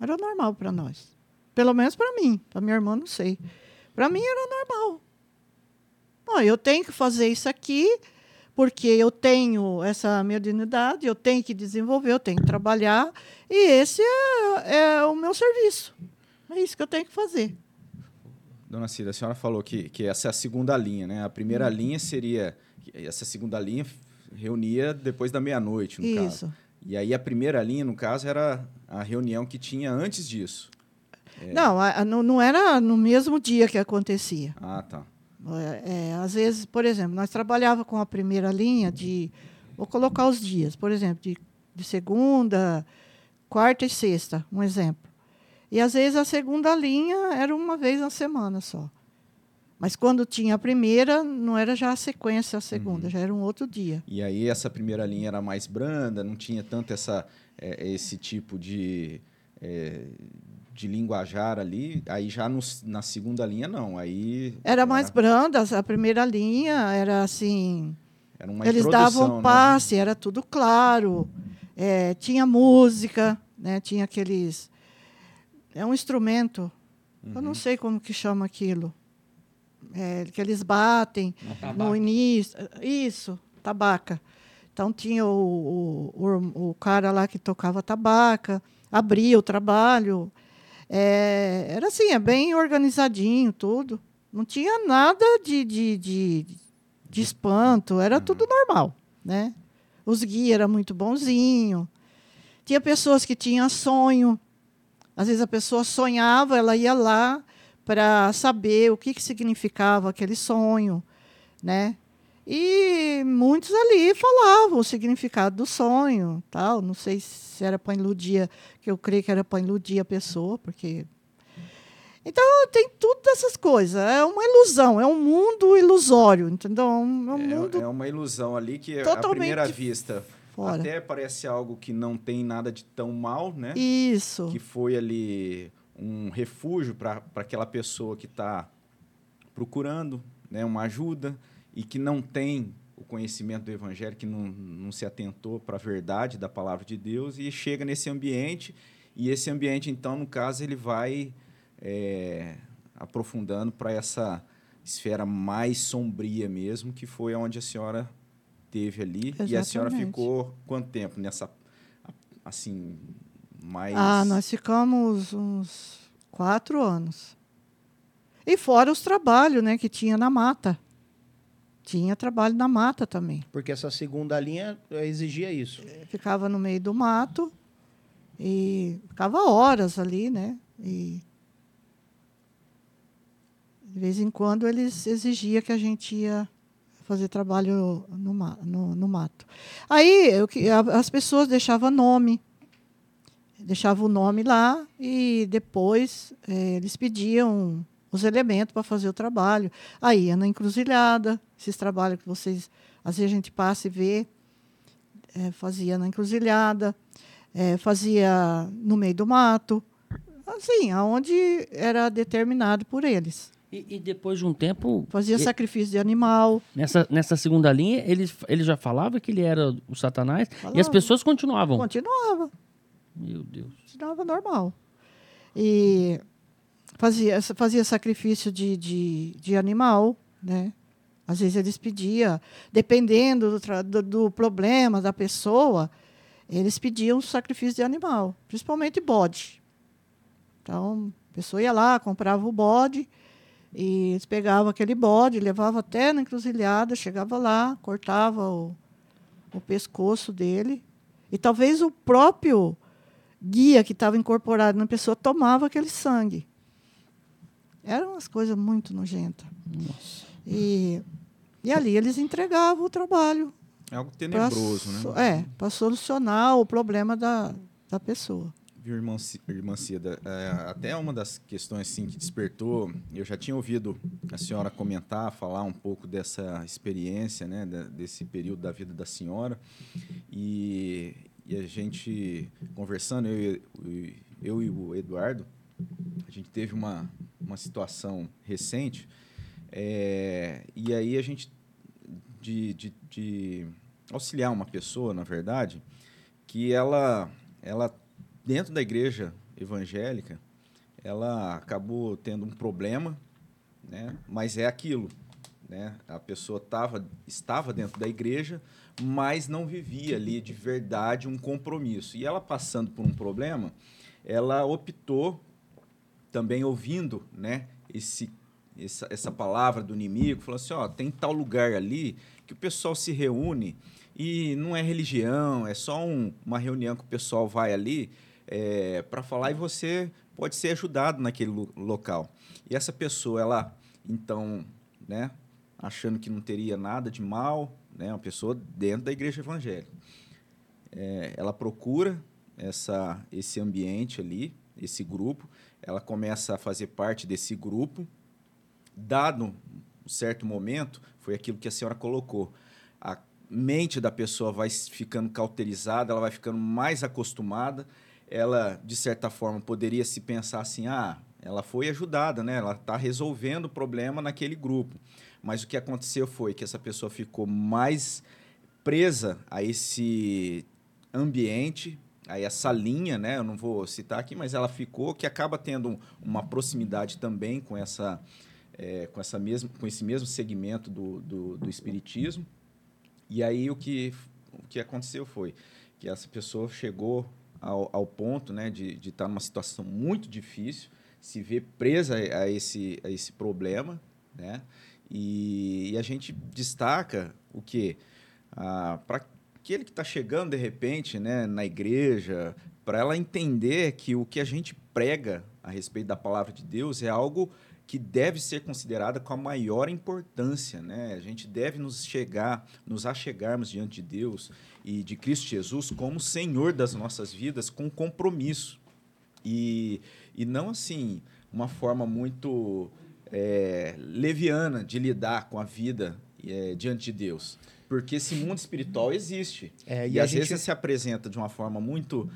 Era normal para nós. Pelo menos para mim. Para minha irmã, não sei. Para mim era normal. Bom, eu tenho que fazer isso aqui porque eu tenho essa mediunidade, eu tenho que desenvolver, eu tenho que trabalhar, e esse é o meu serviço. É isso que eu tenho que fazer. Dona Cida, a senhora falou que essa é a segunda linha, né? A primeira linha seria... Essa segunda linha... reunia depois da meia-noite, no caso. E aí a primeira linha, no caso, era a reunião que tinha antes disso. Não, não era no mesmo dia que acontecia. Ah, tá. Às vezes, por exemplo, nós trabalhávamos com a primeira linha de... Vou colocar os dias, por exemplo, de segunda, quarta e sexta, um exemplo. E, às vezes, a segunda linha era uma vez na semana só. Mas, quando tinha a primeira, não era já a sequência a segunda, já era um outro dia. E aí, essa primeira linha era mais branda, não tinha tanto esse tipo de linguajar ali, aí já na segunda linha, não. Aí era mais branda, a primeira linha era assim... Era uma eles davam passe, né? Era tudo claro, tinha música, né? Tinha aqueles... É um instrumento, eu não sei como que chama aquilo, que eles batem no início. Isso, tabaca. Então, tinha o cara lá que tocava tabaca, abria o trabalho... era assim, bem organizadinho tudo. Não tinha nada de espanto, era tudo normal, né? Os guias eram muito bonzinhos. Tinha pessoas que tinham sonho. Às vezes a pessoa sonhava, ela ia lá para saber o que significava aquele sonho, né? E muitos ali falavam o significado do sonho, tal. Não sei se era para iludir, que eu creio que era para iludir a pessoa, porque... Então, tem tudo dessas coisas. É uma ilusão, é um mundo ilusório, entendeu? É uma ilusão ali que, à primeira vista, fora. Até parece algo que não tem nada de tão mal, né? Isso. Que foi ali um refúgio para aquela pessoa que está procurando, né, uma ajuda... e que não tem o conhecimento do Evangelho, que não se atentou para a verdade da Palavra de Deus, e chega nesse ambiente, e esse ambiente, então, no caso, ele vai aprofundando para essa esfera mais sombria mesmo, que foi onde a senhora teve ali. Exatamente. E a senhora ficou quanto tempo nessa, assim, mais... Ah, nós ficamos uns 4 anos. E fora os trabalhos, né, que tinha na mata. Tinha trabalho na mata também. Porque essa segunda linha exigia isso. Ficava no meio do mato e ficava horas ali, né? E de vez em quando eles exigiam que a gente ia fazer trabalho no mato. Aí as pessoas deixavam nome. Deixavam o nome lá e depois eles pediam os elementos para fazer o trabalho. Aí ia na encruzilhada, esses trabalhos que vocês... Às vezes a gente passa e vê, fazia na encruzilhada, fazia no meio do mato, assim, aonde era determinado por eles. E depois de um tempo... Fazia sacrifício de animal. Nessa segunda linha, ele já falava que ele era o Satanás? Falava. E as pessoas continuavam? Continuava. Meu Deus. Continuava normal. E... Fazia sacrifício de animal, né? Às vezes eles pediam, dependendo do problema da pessoa, eles pediam sacrifício de animal, principalmente bode. Então, a pessoa ia lá, comprava o bode, e eles pegavam aquele bode, levavam até na encruzilhada, chegava lá, cortava o pescoço dele, e talvez o próprio guia que estava incorporado na pessoa tomava aquele sangue. Eram umas coisas muito nojentas. Nossa. E ali eles entregavam o trabalho. É algo tenebroso, né? Para solucionar o problema da pessoa. Viu, irmã Cida? Até uma das questões assim, que despertou, eu já tinha ouvido a senhora comentar, falar um pouco dessa experiência, né, desse período da vida da senhora. E a gente, conversando, eu e o Eduardo, a gente teve uma situação recente, e aí a gente, de auxiliar uma pessoa, na verdade, que ela, dentro da igreja evangélica, ela acabou tendo um problema, né? Mas é aquilo, né? A pessoa estava dentro da igreja, mas não vivia ali de verdade um compromisso. E ela, passando por um problema, ela optou também ouvindo, né, esse essa palavra do inimigo, falando assim, ó, tem tal lugar ali que o pessoal se reúne e não é religião, é só uma reunião que o pessoal vai ali para falar e você pode ser ajudado naquele local. E essa pessoa, ela, então, né, achando que não teria nada de mal, né, uma pessoa dentro da igreja evangélica, ela procura esse ambiente ali, esse grupo, ela começa a fazer parte desse grupo. Dado um certo momento, foi aquilo que a senhora colocou, a mente da pessoa vai ficando cauterizada, ela vai ficando mais acostumada, ela, de certa forma, poderia se pensar assim, ela foi ajudada, né? Ela está resolvendo o problema naquele grupo. Mas o que aconteceu foi que essa pessoa ficou mais presa a esse ambiente, a essa linha, né? Eu não vou citar aqui, mas ela ficou, que acaba tendo uma proximidade também com esse mesmo segmento do espiritismo. E aí o que aconteceu foi que essa pessoa chegou ao ponto, né, de estar numa situação muito difícil, se ver presa a esse problema, né? E a gente destaca o quê? Para aquele que está chegando, de repente, né, na igreja, para ela entender que o que a gente prega a respeito da palavra de Deus é algo que deve ser considerada com a maior importância, né? A gente deve nos achegarmos diante de Deus e de Cristo Jesus como Senhor das nossas vidas, com compromisso. E não, assim, uma forma muito leviana de lidar com a vida diante de Deus. Porque esse mundo espiritual existe. E às vezes se apresenta de uma forma muito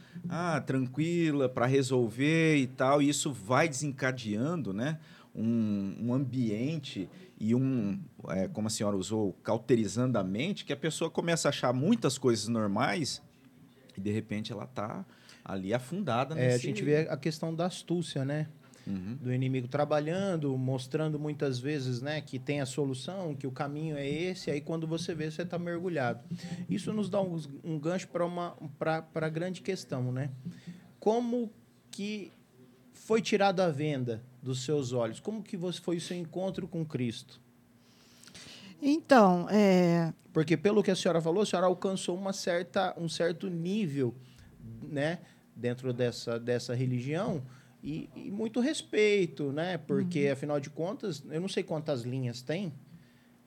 tranquila, para resolver e tal, e isso vai desencadeando, né? Um ambiente e como a senhora usou, cauterizando a mente, que a pessoa começa a achar muitas coisas normais e, de repente, ela está ali afundada. A gente vê a questão da astúcia, né? Uhum. Do inimigo trabalhando, mostrando muitas vezes, né, que tem a solução, que o caminho é esse, aí quando você vê, você está mergulhado. Isso nos dá um gancho para a grande questão, né? Como que foi tirada a venda dos seus olhos? Como que foi o seu encontro com Cristo? Então, porque pelo que a senhora falou, a senhora alcançou um certo nível, né, dentro dessa religião e muito respeito, né? Porque, afinal de contas, eu não sei quantas linhas tem,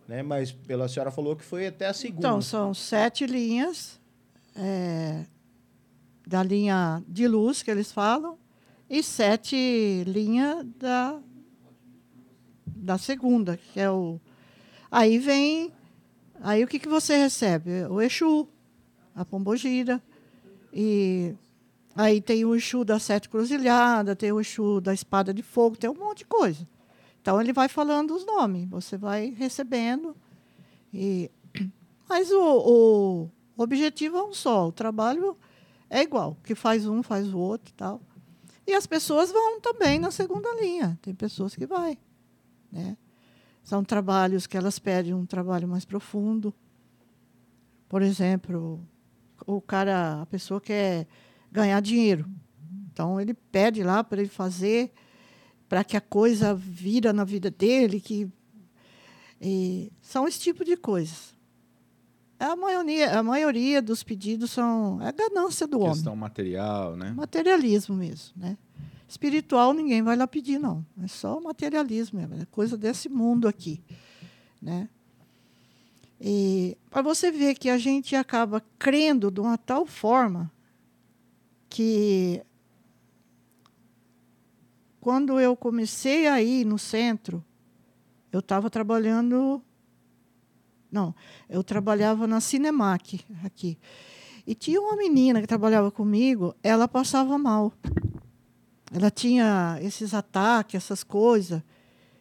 né? Mas pela senhora falou que foi até a segunda. Então, são 7 linhas da linha de luz, que eles falam, e 7 linhas da segunda, que é o... Aí vem... Aí o que você recebe? O Exu, a Pombogira. E aí tem o Exu da 7 Cruzilhadas, tem o Exu da Espada de Fogo, tem um monte de coisa. Então, ele vai falando os nomes, você vai recebendo. Mas o objetivo é um só, o trabalho é igual. O que faz um, faz o outro e tal. E as pessoas vão também na segunda linha. Tem pessoas que vai, né? São trabalhos que elas pedem um trabalho mais profundo. Por exemplo, a pessoa quer ganhar dinheiro. Então, ele pede lá para ele fazer, para que a coisa vira na vida dele. São esse tipo de coisas. A maioria dos pedidos são a ganância do homem. Questão material, né? Materialismo mesmo, né? Espiritual, ninguém vai lá pedir, não. É só materialismo mesmo, é coisa desse mundo aqui, né? E para você ver que a gente acaba crendo de uma tal forma que, quando eu comecei a ir no centro, eu estava trabalhando... Não, eu trabalhava na Cinemark aqui. E tinha uma menina que trabalhava comigo, ela passava mal. Ela tinha esses ataques, essas coisas.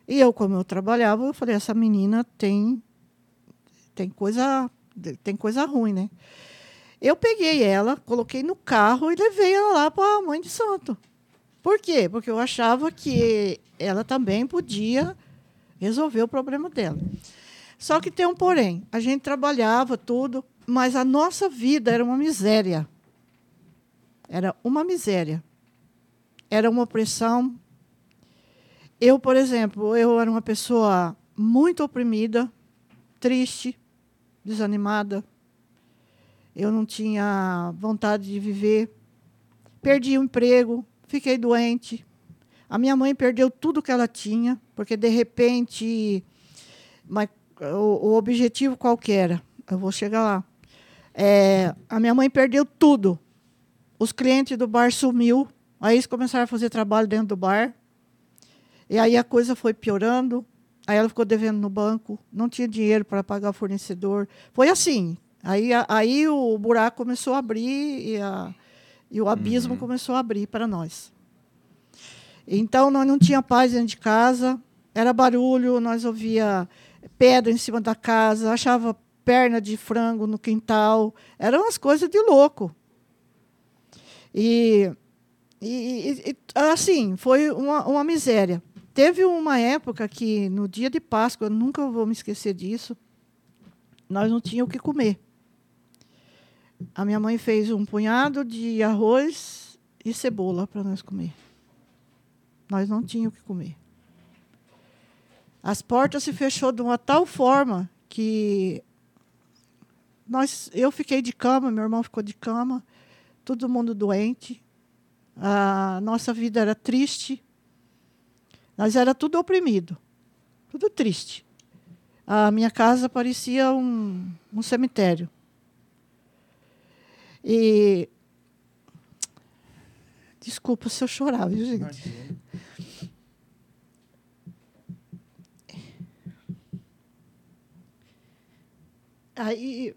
E eu, como eu trabalhava, eu falei, essa menina tem coisa ruim, né? Eu peguei ela, coloquei no carro e levei ela lá para a Mãe de Santo. Por quê? Porque eu achava que ela também podia resolver o problema dela. Só que tem um porém. A gente trabalhava tudo, mas a nossa vida era uma miséria. Era uma miséria. Era uma opressão. Eu, por exemplo, eu era uma pessoa muito oprimida, triste, desanimada. Eu não tinha vontade de viver. Perdi o emprego, fiquei doente. A minha mãe perdeu tudo que ela tinha, porque, de repente, o objetivo qual que era? Eu vou chegar lá. A minha mãe perdeu tudo. Os clientes do bar sumiu. Aí eles começaram a fazer trabalho dentro do bar. E aí a coisa foi piorando. Aí ela ficou devendo no banco. Não tinha dinheiro para pagar o fornecedor. Foi assim. Aí o buraco começou a abrir e o abismo começou a abrir para nós. Então, nós não tínhamos paz dentro de casa. Era barulho, nós ouvia pedra em cima da casa, achava perna de frango no quintal. Eram umas coisas de louco. E assim, foi uma miséria. Teve uma época que, no dia de Páscoa, eu nunca vou me esquecer disso, nós não tínhamos o que comer. A minha mãe fez um punhado de arroz e cebola para nós comer. Nós não tínhamos o que comer. As portas se fechou de uma tal forma que eu fiquei de cama, meu irmão ficou de cama, todo mundo doente. A nossa vida era triste. Nós era tudo oprimido, tudo triste. A minha casa parecia um cemitério. E desculpa se eu chorar, viu, gente? Aí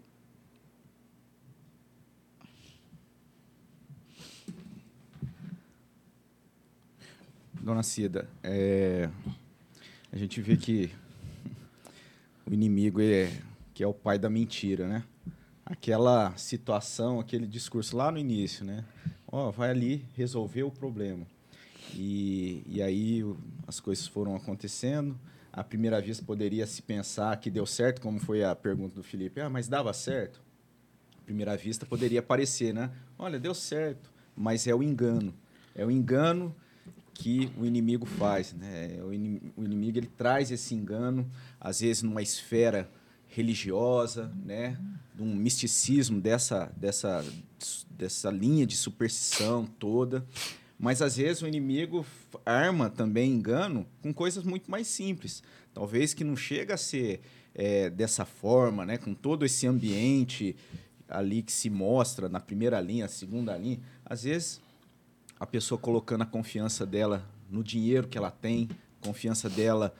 Dona Cida, a gente vê que o inimigo que é o pai da mentira, né? Aquela situação, aquele discurso lá no início, né? Vai ali resolver o problema. E aí as coisas foram acontecendo. À primeira vista poderia se pensar que deu certo, como foi a pergunta do Felipe. Mas dava certo? À primeira vista poderia parecer, né? Olha, deu certo, mas é o engano. É o engano que o inimigo faz, né? O inimigo, ele traz esse engano, às vezes numa esfera religiosa, né? De um misticismo dessa linha de superstição toda. Mas, às vezes, o inimigo arma também engano com coisas muito mais simples. Talvez que não chega a ser dessa forma, né? Com todo esse ambiente ali que se mostra na primeira linha, segunda linha. Às vezes, a pessoa colocando a confiança dela no dinheiro que ela tem, confiança dela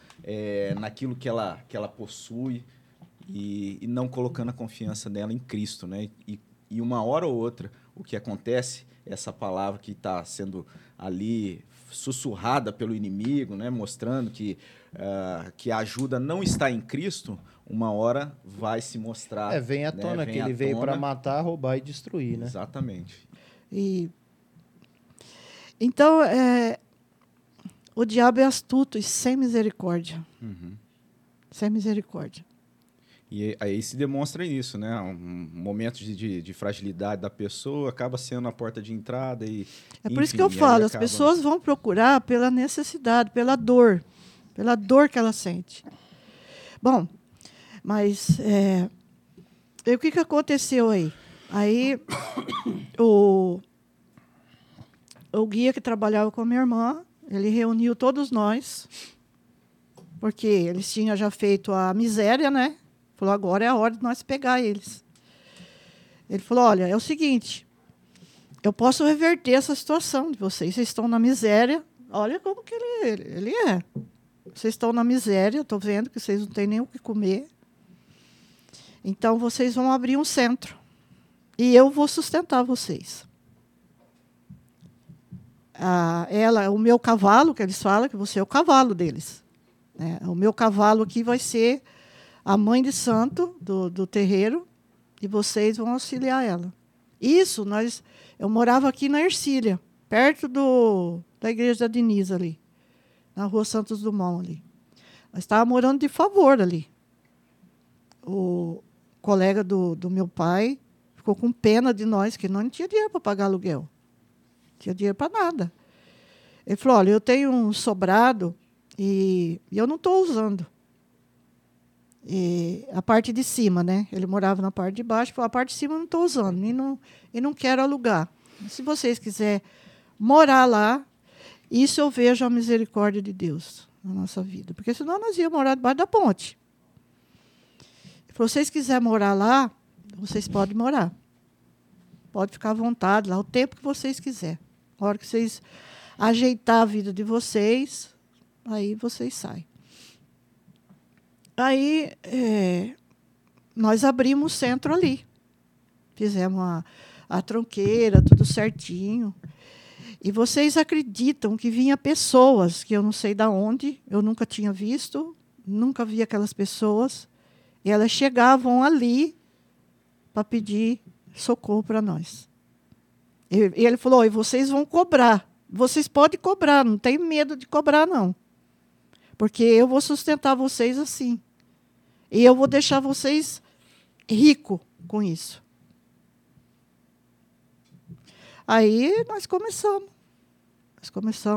naquilo que ela possui e não colocando a confiança dela em Cristo, né? E uma hora ou outra, o que acontece... Essa palavra que está sendo ali sussurrada pelo inimigo, né? Mostrando que a ajuda não está em Cristo, uma hora vai se mostrar. Vem à tona, né? Que ele veio para matar, roubar e destruir. Né? Exatamente. Então, o diabo é astuto e sem misericórdia. Uhum. Sem misericórdia. E aí se demonstra isso, né? Um momento de fragilidade da pessoa acaba sendo a porta de entrada. É por isso que eu falo, as pessoas vão procurar pela necessidade, pela dor que ela sente. Bom, mas o que aconteceu aí? Aí o guia que trabalhava com a minha irmã, ele reuniu todos nós, porque eles tinham já feito a miséria, né? Falou, agora é a hora de nós pegar eles. Ele falou, olha, é o seguinte, eu posso reverter essa situação de vocês. Vocês estão na miséria. Olha como que ele é. Vocês estão na miséria, eu estou vendo que vocês não têm nem o que comer. Então, vocês vão abrir um centro. E eu vou sustentar vocês. O meu cavalo, que eles falam, que você é o cavalo deles. Né? O meu cavalo aqui vai ser... a mãe de santo do terreiro, e vocês vão auxiliar ela. Isso, eu morava aqui na Ercília, perto da igreja da Diniza, ali, na Rua Santos Dumont. Ali. Nós estávamos morando de favor ali. O colega do meu pai ficou com pena de nós, que nós não tinha dinheiro para pagar aluguel. Não tinha dinheiro para nada. Ele falou, olha, eu tenho um sobrado, E eu não estou usando. E a parte de cima, né? Ele morava na parte de baixo, falou, a parte de cima eu não estou usando e não quero alugar. Se vocês quiserem morar lá, isso eu vejo a misericórdia de Deus na nossa vida. Porque senão nós íamos morar debaixo da ponte. Se vocês quiserem morar lá, vocês podem morar. Pode ficar à vontade lá o tempo que vocês quiserem. A hora que vocês ajeitar a vida de vocês, aí vocês saem. Aí nós abrimos o centro ali. Fizemos a tronqueira, tudo certinho. E vocês acreditam que vinha pessoas que eu não sei de onde, eu nunca tinha visto, nunca vi aquelas pessoas. E elas chegavam ali para pedir socorro para nós. E ele falou, e vocês vão cobrar. Vocês podem cobrar, não tem medo de cobrar, não. Porque eu vou sustentar vocês assim. E eu vou deixar vocês ricos com isso. Aí nós começamos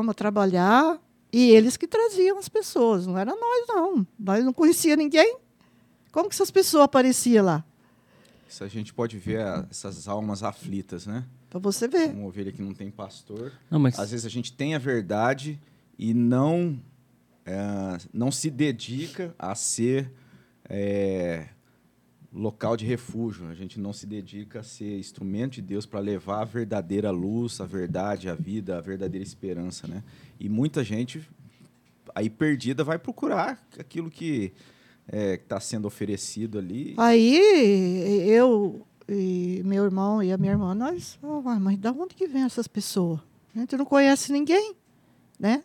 a trabalhar, e eles que traziam as pessoas, não era nós, não. Nós não conhecíamos ninguém. Como que essas pessoas apareciam lá? Isso a gente pode ver essas almas aflitas, né? Para você ver. Uma ovelha que não tem pastor. Não, mas... Às vezes a gente tem a verdade e não se dedica a ser local de refúgio. A gente não se dedica a ser instrumento de Deus para levar a verdadeira luz, a verdade, a vida, a verdadeira esperança, né? E muita gente aí perdida vai procurar aquilo que está sendo oferecido ali. Aí eu e meu irmão e a minha irmã, nós... Oh, mas de onde que vem essas pessoas? A gente não conhece ninguém, né?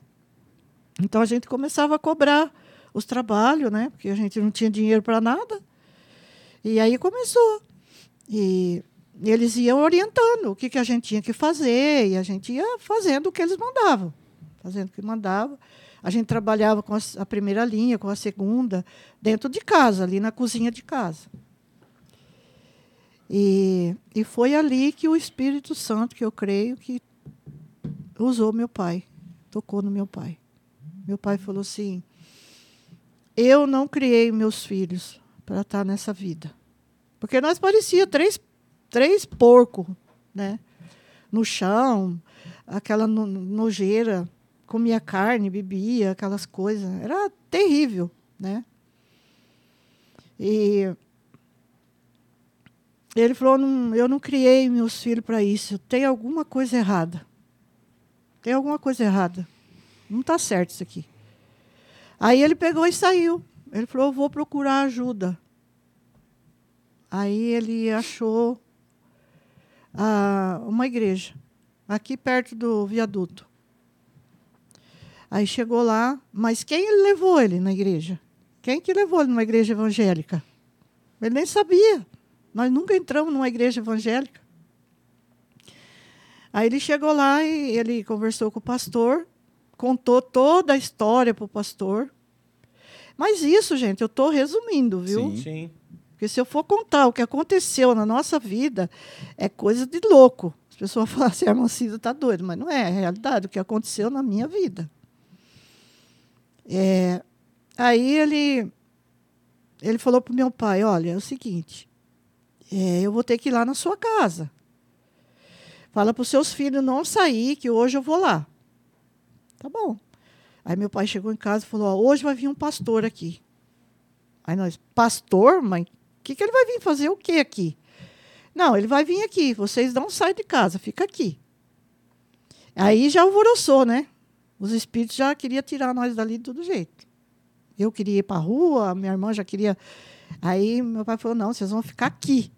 Então, a gente começava a cobrar os trabalhos, né? Porque a gente não tinha dinheiro para nada. E aí começou. E eles iam orientando o que a gente tinha que fazer, e a gente ia fazendo o que eles mandavam. Fazendo o que mandavam. A gente trabalhava com a primeira linha, com a segunda, dentro de casa, ali na cozinha de casa. E foi ali que o Espírito Santo, que eu creio, que usou meu pai, tocou no meu pai. Meu pai falou assim, eu não criei meus filhos para estar nessa vida. Porque nós parecíamos três porcos, né? No chão, aquela nojeira, comia carne, bebia, aquelas coisas. Era terrível, né? E ele falou, eu não criei meus filhos para isso, tem alguma coisa errada. Tem alguma coisa errada. Não está certo isso aqui. Aí ele pegou e saiu. Ele falou, eu vou procurar ajuda. Aí ele achou uma igreja, aqui perto do viaduto. Aí chegou lá, mas quem levou ele na igreja? Quem que levou ele numa igreja evangélica? Ele nem sabia. Nós nunca entramos numa igreja evangélica. Aí ele chegou lá e ele conversou com o pastor, contou toda a história para o pastor. Mas isso, gente, eu estou resumindo, viu? Sim, sim. Porque se eu for contar o que aconteceu na nossa vida, é coisa de louco. As pessoas falam assim, a irmã Cida está doida, mas não é a realidade, o que aconteceu na minha vida. Aí ele falou para o meu pai, olha, é o seguinte, eu vou ter que ir lá na sua casa. Fala para os seus filhos não sair, que hoje eu vou lá. Tá bom. Aí meu pai chegou em casa e falou, hoje vai vir um pastor aqui. Aí nós, pastor? Mas o que ele vai vir fazer o quê aqui? Não, ele vai vir aqui, vocês não saem de casa, fica aqui. Aí já alvoroçou, né? Os espíritos já queriam tirar nós dali de todo jeito. Eu queria ir para a rua, minha irmã já queria... Aí meu pai falou, não, vocês vão ficar aqui,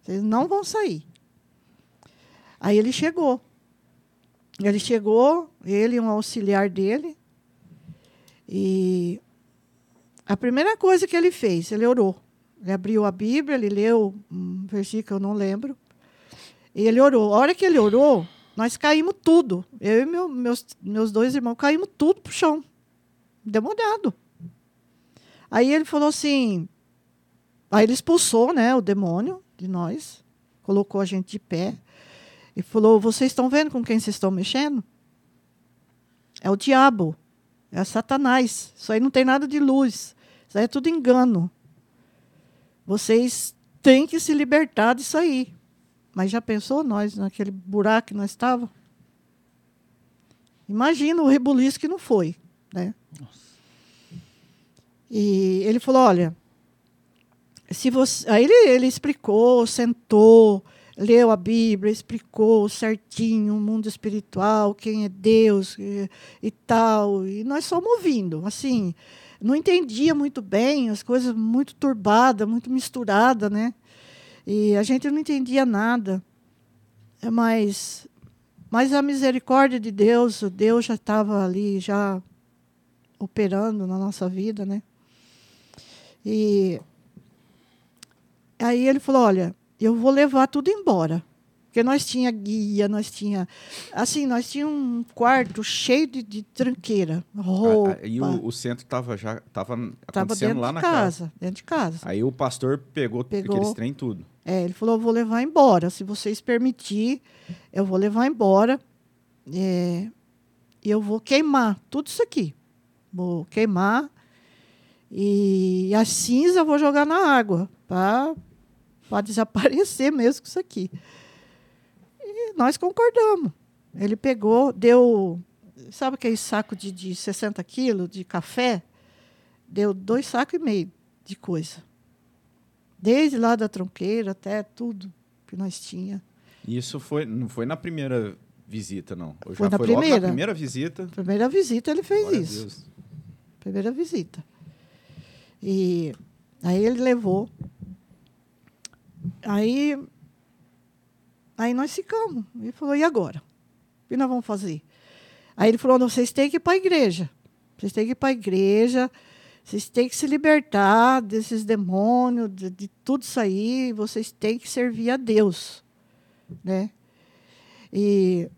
vocês não vão sair. Aí ele chegou. Ele e um auxiliar dele. E a primeira coisa que ele fez, ele orou. Ele abriu a Bíblia, ele leu um versículo que eu não lembro. E ele orou. A hora que ele orou, nós caímos tudo. Eu e meus dois irmãos caímos tudo para o chão. Demoniado. Aí ele falou assim... Aí ele expulsou, né, o demônio de nós. Colocou a gente de pé. E falou, vocês estão vendo com quem vocês estão mexendo? É o diabo. É Satanás. Isso aí não tem nada de luz. Isso aí é tudo engano. Vocês têm que se libertar disso aí. Mas já pensou nós naquele buraco que nós estávamos? Imagina o rebuliço que não foi, né? Nossa. E ele falou, olha, se você... Aí ele explicou, sentou, leu a Bíblia, explicou certinho o mundo espiritual, quem é Deus e tal. E nós fomos ouvindo, assim, não entendia muito bem, as coisas muito turbadas, muito misturadas, né? E a gente não entendia nada. Mas a misericórdia de Deus, Deus já estava ali, já operando na nossa vida, né? E aí ele falou, olha, eu vou levar tudo embora. Porque nós tinha guia, nós tinha... Assim, nós tinha um quarto cheio de tranqueira, roupa. E o centro estava já acontecendo lá na casa. Dentro de casa. Aí o pastor pegou aqueles trem tudo. É, ele falou, eu vou levar embora. Se vocês permitirem, eu vou levar embora. E eu vou queimar tudo isso aqui. Vou queimar. E a cinza eu vou jogar na água, para desaparecer mesmo com isso aqui. E nós concordamos. Ele pegou, deu... Sabe aquele saco de 60 quilos de café? Deu 2,5 sacos de coisa. Desde lá da tronqueira até tudo que nós tinha. Isso foi, não foi na primeira visita, não? Ou foi já na foi primeira. Logo na primeira visita? Primeira visita ele fez Glória isso. A Deus. Primeira visita. E aí ele levou... Aí nós ficamos. Ele falou, e agora? O que nós vamos fazer? Aí ele falou, não, vocês têm que ir para a igreja. Vocês têm que ir para a igreja. Vocês têm que se libertar desses demônios, de tudo isso aí. Vocês têm que servir a Deus, né? E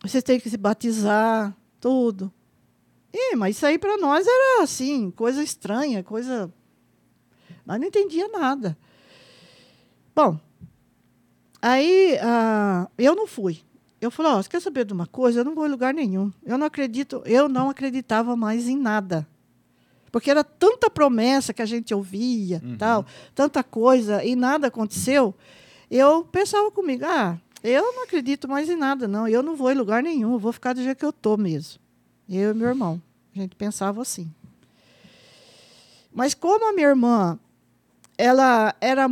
vocês têm que se batizar, tudo. E, mas isso aí para nós era assim, coisa estranha, coisa... Nós não entendíamos nada. Bom, aí eu não fui. Eu falei, ó, você quer saber de uma coisa? Eu não vou em lugar nenhum. Eu não acreditava mais em nada. Porque era tanta promessa que a gente ouvia, tal, tanta coisa, e nada aconteceu. Eu pensava comigo, eu não acredito mais em nada, não. Eu não vou em lugar nenhum, eu vou ficar do jeito que eu estou mesmo. Eu e meu irmão, a gente pensava assim. Mas como a minha irmã, ela era...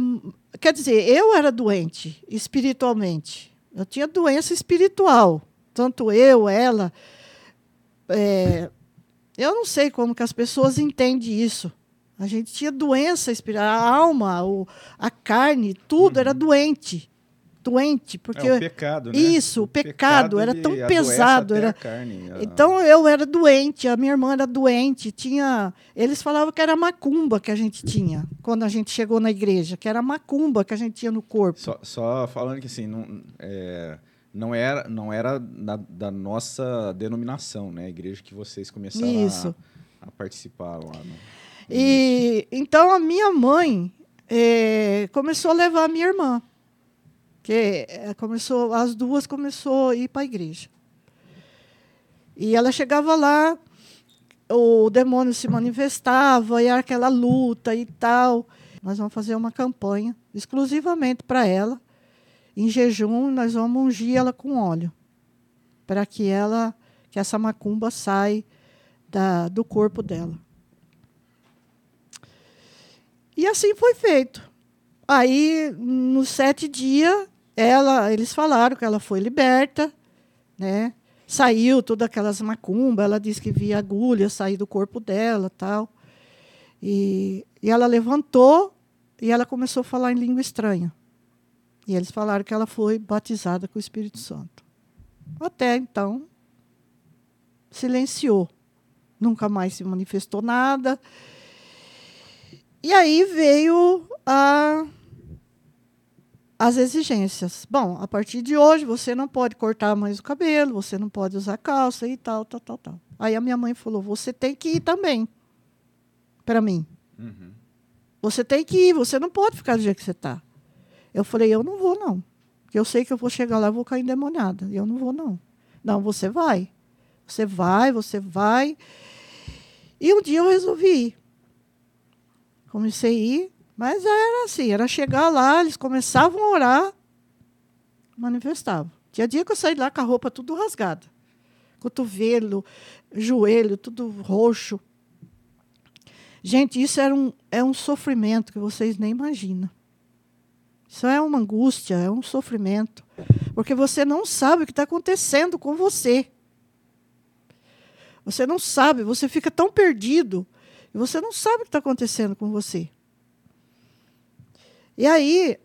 Quer dizer, eu era doente espiritualmente. Eu tinha doença espiritual. Tanto eu, ela... eu não sei como que as pessoas entendem isso. A gente tinha doença espiritual. A alma, a carne, tudo era doente. Doente, porque... o pecado, né? Isso, o pecado era tão pesado. Era... carne, então, eu era doente, a minha irmã era doente. Eles falavam que era macumba que a gente tinha, quando a gente chegou na igreja, que era macumba que a gente tinha no corpo. Só falando que, assim, não era da nossa denominação, né? A igreja que vocês começaram a participar lá. Então, a minha mãe começou a levar a minha irmã. Porque as duas começou a ir para a igreja. E ela chegava lá, o demônio se manifestava, e era aquela luta e tal. Nós vamos fazer uma campanha exclusivamente para ela. Em jejum, nós vamos ungir ela com óleo, para que essa macumba saia do corpo dela. E assim foi feito. Aí, nos 7 dias, eles falaram que ela foi liberta, né? Saiu todas aquelas macumbas, ela disse que via agulha sair do corpo dela tal. E ela levantou e ela começou a falar em língua estranha. E eles falaram que ela foi batizada com o Espírito Santo. Até então, silenciou. Nunca mais se manifestou nada. E aí veio as exigências. Bom, a partir de hoje, você não pode cortar mais o cabelo, você não pode usar calça e tal, tal, tal, tal. Aí a minha mãe falou, você tem que ir também, para mim. Uhum. Você tem que ir, você não pode ficar do jeito que você está. Eu falei, eu não vou, não. Porque eu sei que eu vou chegar lá e vou cair endemoniada. Eu não vou, não. Não, você vai. Você vai, você vai. E um dia eu resolvi ir. Comecei a ir, mas era assim, era chegar lá, eles começavam a orar, manifestavam. Tinha dia que eu saí lá com a roupa tudo rasgada. Cotovelo, joelho, tudo roxo. Gente, isso é um sofrimento que vocês nem imaginam. Isso é uma angústia, é um sofrimento. Porque você não sabe o que está acontecendo com você. Você não sabe, você fica tão perdido. E você não sabe o que está acontecendo com você. E aí,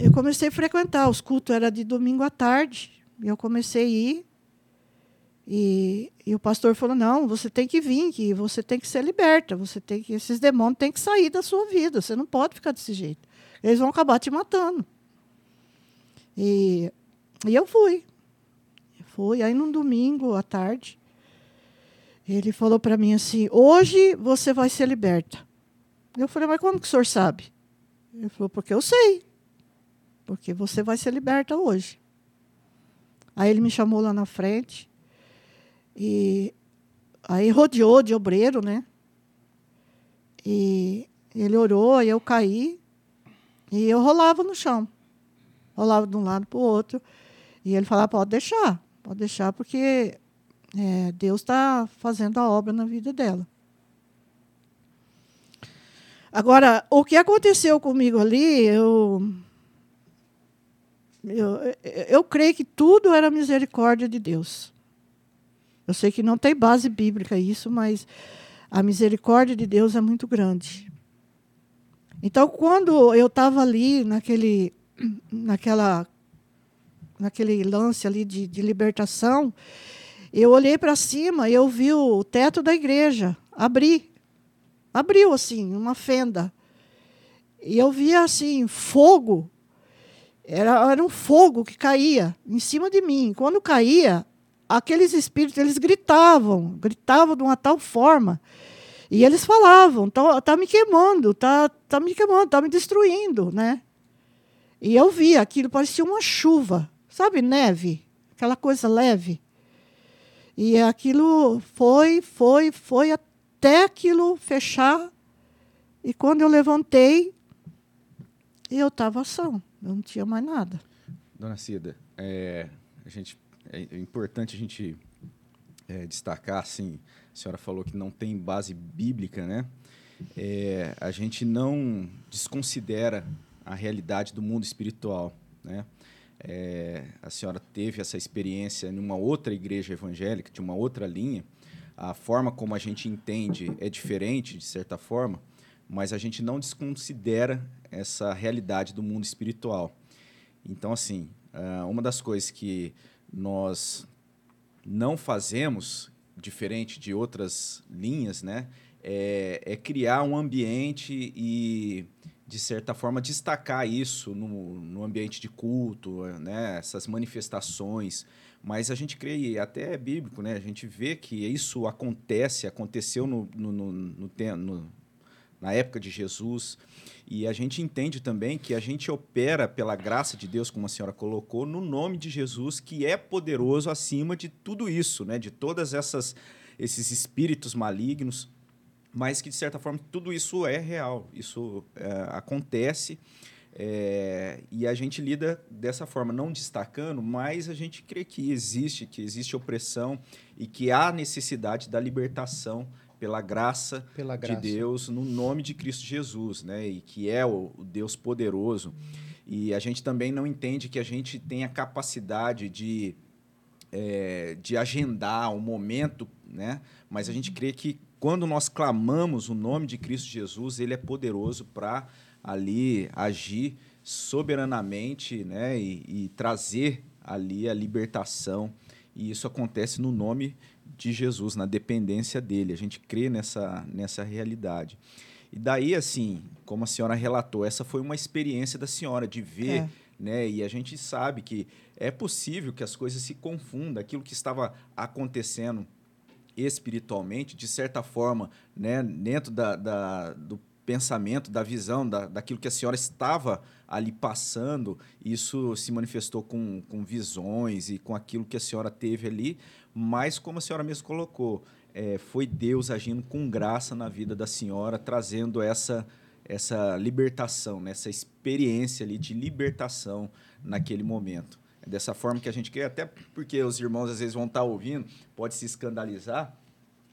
eu comecei a frequentar. Os cultos eram de domingo à tarde. E eu comecei a ir. E o pastor falou, não, você tem que vir, que você tem que ser liberta, você tem que, esses demônios têm que sair da sua vida, você não pode ficar desse jeito. Eles vão acabar te matando. E eu fui. Aí, num domingo à tarde, ele falou para mim assim, hoje você vai ser liberta. Eu falei, mas como que o senhor sabe? Ele falou, porque eu sei. Porque você vai ser liberta hoje. Aí ele me chamou lá na frente. E aí rodeou de obreiro, né? E ele orou, e eu caí, e eu rolava no chão. Rolava de um lado para o outro. E ele falava, pode deixar, porque Deus está fazendo a obra na vida dela. Agora, o que aconteceu comigo ali, eu creio que tudo era misericórdia de Deus. Eu sei que não tem base bíblica isso, mas a misericórdia de Deus é muito grande. Então, quando eu estava ali, naquele lance ali de libertação, eu olhei para cima e eu vi o teto da igreja abrir. Abriu, assim, uma fenda. E eu via, assim, fogo. Era um fogo que caía em cima de mim. Quando caía, aqueles espíritos, eles gritavam de uma tal forma. E eles falavam, tá me queimando, tá me queimando, tá me destruindo, né? E eu vi aquilo, parecia uma chuva, sabe, neve, aquela coisa leve. E aquilo foi até aquilo fechar. E quando eu levantei, eu estava são, eu não tinha mais nada. Dona Cida, é importante a gente destacar, assim, a senhora falou que não tem base bíblica, né? A gente não desconsidera a realidade do mundo espiritual, né? A senhora teve essa experiência em uma outra igreja evangélica, de uma outra linha. A forma como a gente entende é diferente, de certa forma, mas a gente não desconsidera essa realidade do mundo espiritual. Então, assim, uma das coisas que nós não fazemos, diferente de outras linhas, né? É criar um ambiente e, de certa forma, destacar isso no ambiente de culto, né? Essas manifestações. Mas a gente crê, e até é bíblico, né? A gente vê que isso aconteceu na época de Jesus. E a gente entende também que a gente opera pela graça de Deus, como a senhora colocou, no nome de Jesus, que é poderoso acima de tudo isso, né? De todas esses espíritos malignos, mas que, de certa forma, tudo isso é real, isso acontece, e a gente lida dessa forma, não destacando, mas a gente crê que existe opressão e que há necessidade da libertação pela graça de Deus, no nome de Cristo Jesus, né? E que é o Deus poderoso. E a gente também não entende que a gente tem a capacidade de agendar um momento, né? Mas a gente crê que, quando nós clamamos o nome de Cristo Jesus, ele é poderoso para ali agir soberanamente, né? E trazer ali a libertação. E isso acontece no nome de Jesus, na dependência dele. A gente crê nessa realidade. E daí, assim, como a senhora relatou, essa foi uma experiência da senhora de ver, né? E a gente sabe que é possível que as coisas se confundam. Aquilo que estava acontecendo espiritualmente, de certa forma, né? Dentro do pensamento, da visão, daquilo que a senhora estava ali passando, isso se manifestou com visões e com aquilo que a senhora teve ali, mas, como a senhora mesmo colocou, foi Deus agindo com graça na vida da senhora, trazendo essa libertação, né? Essa experiência ali de libertação naquele momento. É dessa forma que a gente quer, até porque os irmãos às vezes vão estar ouvindo, pode se escandalizar.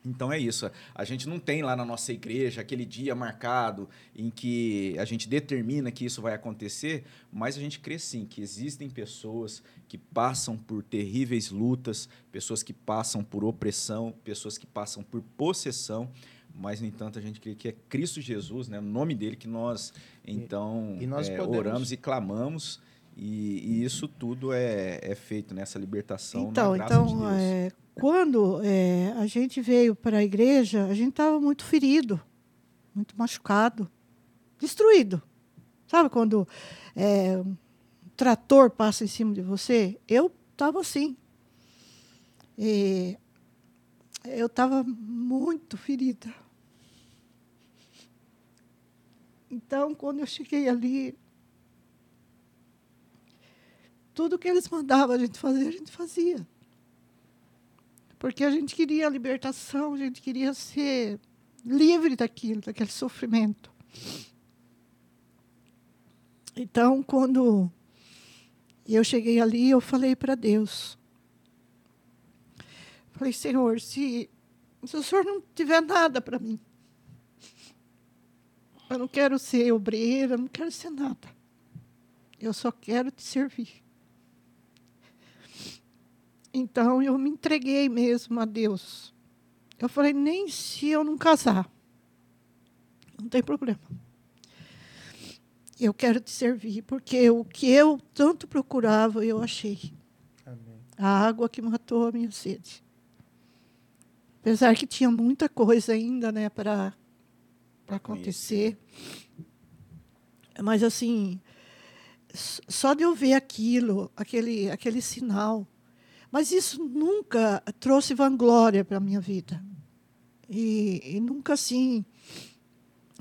Então é isso, a gente não tem lá na nossa igreja aquele dia marcado em que a gente determina que isso vai acontecer, mas a gente crê sim que existem pessoas que passam por terríveis lutas, pessoas que passam por opressão, pessoas que passam por possessão, mas, no entanto, a gente crê que é Cristo Jesus, né, o nome dele, que nós, então, oramos e clamamos. E isso tudo é feito nessa libertação na graça de Deus. Quando a gente veio para a igreja, a gente estava muito ferido, muito machucado, destruído. Sabe quando um trator passa em cima de você? Eu estava assim. E eu estava muito ferida. Então, quando eu cheguei ali, tudo que eles mandavam a gente fazer, a gente fazia. Porque a gente queria a libertação, a gente queria ser livre daquele sofrimento. Então, quando eu cheguei ali, eu falei para Deus. Falei, Senhor, se o Senhor não tiver nada para mim, eu não quero ser obreira, eu não quero ser nada. Eu só quero te servir. Então, eu me entreguei mesmo a Deus. Eu falei, nem se eu não casar, não tem problema. Eu quero te servir, porque o que eu tanto procurava, eu achei. Amém. A água que matou a minha sede. Apesar que tinha muita coisa ainda, né, para acontecer. Mas, assim, só de eu ver aquilo, aquele sinal... Mas isso nunca trouxe vanglória para a minha vida. E nunca, assim...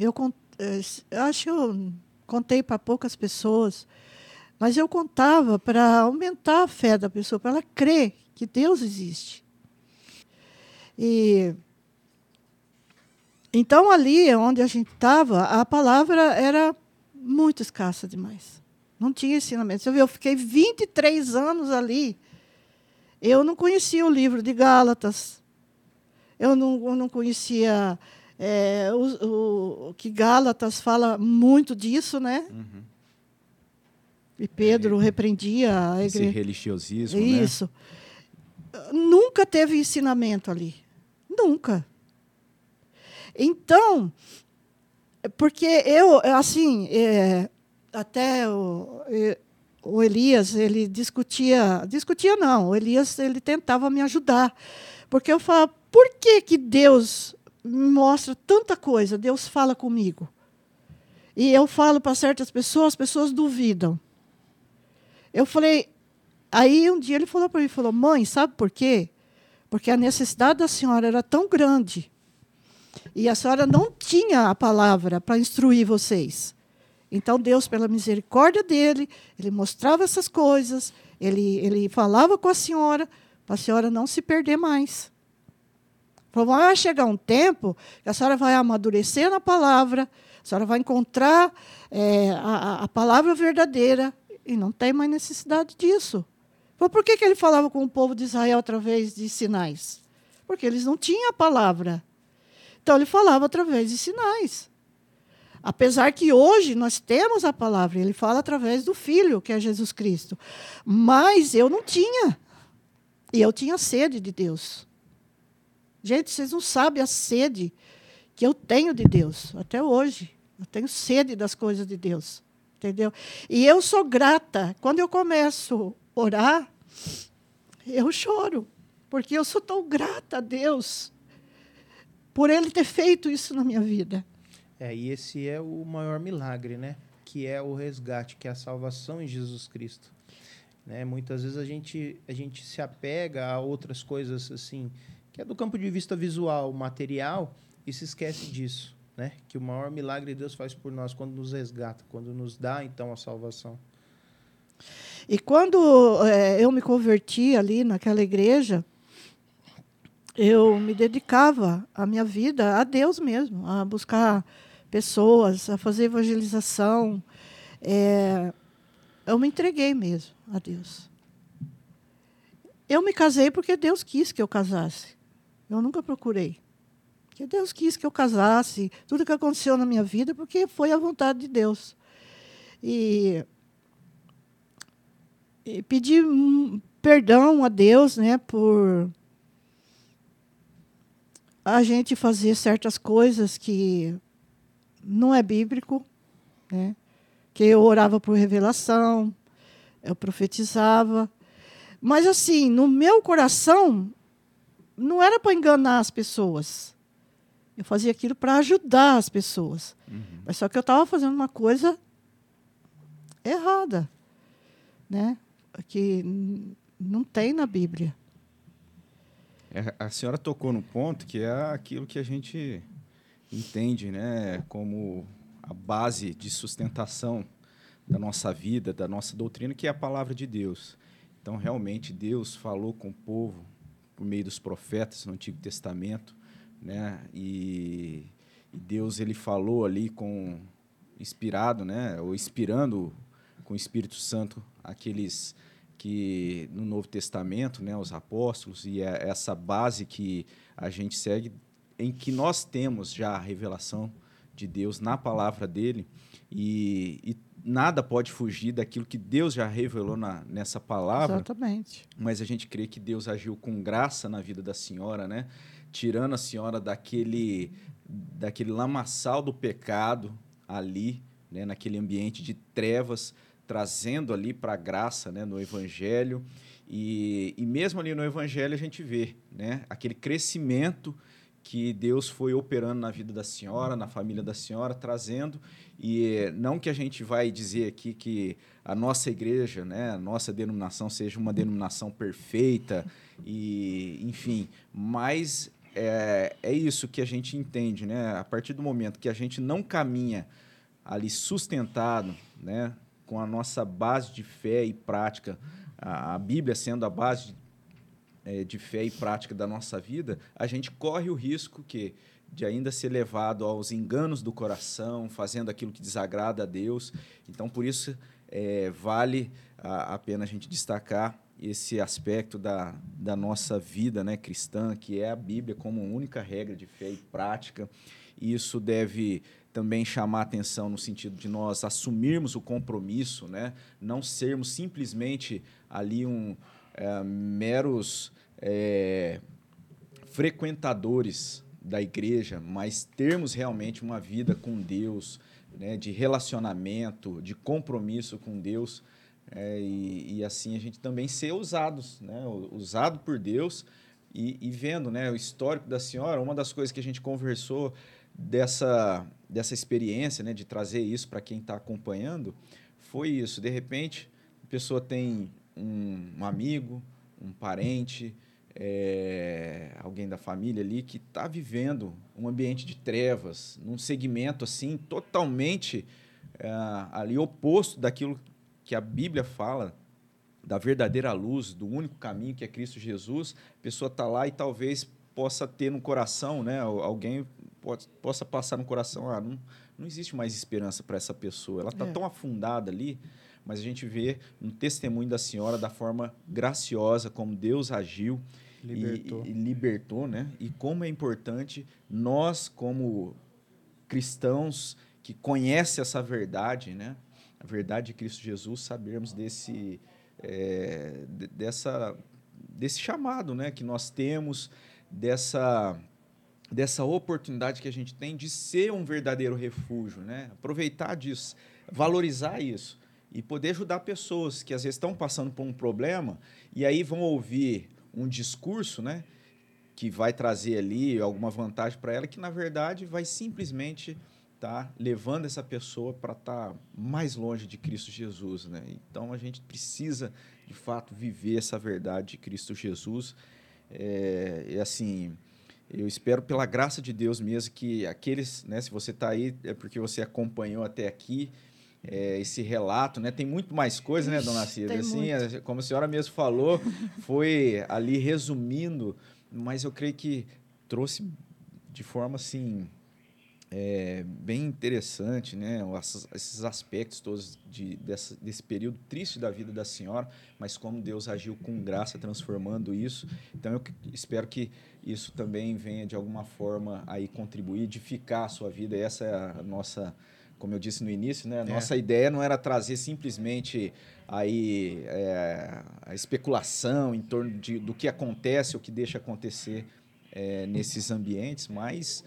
Eu acho que eu contei para poucas pessoas, mas eu contava para aumentar a fé da pessoa, para ela crer que Deus existe. E então, ali onde a gente estava, a palavra era muito escassa demais. Não tinha ensinamento. Eu fiquei 23 anos ali. Eu não conhecia o livro de Gálatas. Eu não conhecia o que Gálatas fala muito disso, né? Uhum. E Pedro repreendia a igreja. Esse religiosismo, né? Isso. Nunca teve ensinamento ali. Nunca. Então, porque eu, assim, até o Elias, ele discutia não, o Elias, ele tentava me ajudar, porque eu falava, por que Deus me mostra tanta coisa, Deus fala comigo? E eu falo para certas pessoas, as pessoas duvidam. Eu falei, aí um dia ele falou para mim, falou, mãe, sabe por quê? Porque a necessidade da senhora era tão grande, e a senhora não tinha a palavra para instruir vocês. Então, Deus, pela misericórdia dele, ele mostrava essas coisas, ele falava com a senhora, para a senhora não se perder mais. Falou, vai chegar um tempo que a senhora vai amadurecer na palavra, a senhora vai encontrar a palavra verdadeira, e não tem mais necessidade disso. Falou, por que ele falava com o povo de Israel através de sinais? Porque eles não tinham a palavra. Então, ele falava através de sinais. Apesar que hoje nós temos a palavra, ele fala através do Filho, que é Jesus Cristo. Mas eu não tinha. E eu tinha sede de Deus. Gente, vocês não sabem a sede que eu tenho de Deus, até hoje. Eu tenho sede das coisas de Deus, entendeu? E eu sou grata. Quando eu começo a orar, eu choro, porque eu sou tão grata a Deus por ele ter feito isso na minha vida. E esse é o maior milagre, né? Que é o resgate, que é a salvação em Jesus Cristo. Né? Muitas vezes a gente se apega a outras coisas assim, que é do campo de vista visual, material, e se esquece disso. né? Que o maior milagre Deus faz por nós quando nos resgata, quando nos dá, então, a salvação. E quando eu me converti ali naquela igreja, eu me dedicava a minha vida a Deus mesmo, a buscar pessoas, a fazer evangelização. Eu me entreguei mesmo a Deus. Eu me casei porque Deus quis que eu casasse. Eu nunca procurei. Porque Deus quis que eu casasse. Tudo que aconteceu na minha vida, porque foi a vontade de Deus. E pedi perdão a Deus, né, por a gente fazer certas coisas que não é bíblico, né? Que eu orava por revelação, eu profetizava. Mas, assim, no meu coração, não era para enganar as pessoas. Eu fazia aquilo para ajudar as pessoas. Uhum. Mas só que eu estava fazendo uma coisa errada, né? Que não tem na Bíblia. A senhora tocou no ponto que é aquilo que a gente entende, né, como a base de sustentação da nossa vida, da nossa doutrina, que é a palavra de Deus. Então, realmente, Deus falou com o povo por meio dos profetas no Antigo Testamento, né? E Deus, ele falou ali com inspirado, né, ou inspirando com o Espírito Santo aqueles que no Novo Testamento, né, os apóstolos, e é essa base que a gente segue, em que nós temos já a revelação de Deus na palavra dele, e nada pode fugir daquilo que Deus já revelou nessa palavra. Exatamente. Mas a gente crê que Deus agiu com graça na vida da senhora, né? Tirando a senhora daquele lamaçal do pecado ali, né? Naquele ambiente de trevas, trazendo ali para a graça, né, no Evangelho. E mesmo ali no Evangelho a gente vê, né, aquele crescimento que Deus foi operando na vida da senhora, na família da senhora, trazendo. E não que a gente vai dizer aqui que a nossa igreja, né, a nossa denominação seja uma denominação perfeita, e, enfim, mas é isso que a gente entende, né? A partir do momento que a gente não caminha ali sustentado, né, com a nossa base de fé e prática, a Bíblia sendo a base de fé e prática da nossa vida, a gente corre o risco de ainda ser levado aos enganos do coração, fazendo aquilo que desagrada a Deus. Então, por isso, vale a pena a gente destacar esse aspecto da nossa vida, né, cristã, que é a Bíblia como única regra de fé e prática. Isso deve também chamar atenção no sentido de nós assumirmos o compromisso, né? Não sermos simplesmente ali meros frequentadores da igreja, mas termos realmente uma vida com Deus, né, de relacionamento, de compromisso com Deus, e assim a gente também ser usados, né, usado por Deus, e vendo, né, o histórico da senhora. Uma das coisas que a gente conversou dessa experiência, né, de trazer isso para quem está acompanhando, foi isso. De repente, a pessoa tem um amigo, um parente, alguém da família ali que está vivendo um ambiente de trevas, num segmento assim totalmente ali oposto daquilo que a Bíblia fala, da verdadeira luz, do único caminho que é Cristo Jesus. A pessoa está lá e talvez possa ter no coração, né, alguém possa passar no coração, não existe mais esperança para essa pessoa, ela está tão afundada ali. Mas a gente vê um testemunho da senhora da forma graciosa, como Deus agiu e libertou, né? E como é importante nós, como cristãos que conhecem essa verdade, né, a verdade de Cristo Jesus, sabermos desse chamado, né, que nós temos, dessa oportunidade que a gente tem de ser um verdadeiro refúgio, né? Aproveitar disso, valorizar isso. E poder ajudar pessoas que, às vezes, estão passando por um problema e aí vão ouvir um discurso, né, que vai trazer ali alguma vantagem para ela, que, na verdade, vai simplesmente estar levando essa pessoa para estar mais longe de Cristo Jesus, né? Então, a gente precisa, de fato, viver essa verdade de Cristo Jesus. E, assim, Eu espero, pela graça de Deus mesmo, que aqueles, né, se você está aí, é porque você acompanhou até aqui esse relato, né? Tem muito mais coisa, né, dona Cida? Assim, como a senhora mesmo falou, foi ali resumindo, mas eu creio que trouxe de forma assim, bem interessante, né? Esses aspectos todos desse período triste da vida da senhora, mas como Deus agiu com graça transformando isso. Então, eu espero que isso também venha, de alguma forma, aí contribuir, edificar a sua vida. Essa é a nossa, como eu disse no início, né? Nossa ideia não era trazer simplesmente aí, a especulação em torno do que acontece, o que deixa acontecer nesses ambientes, mas...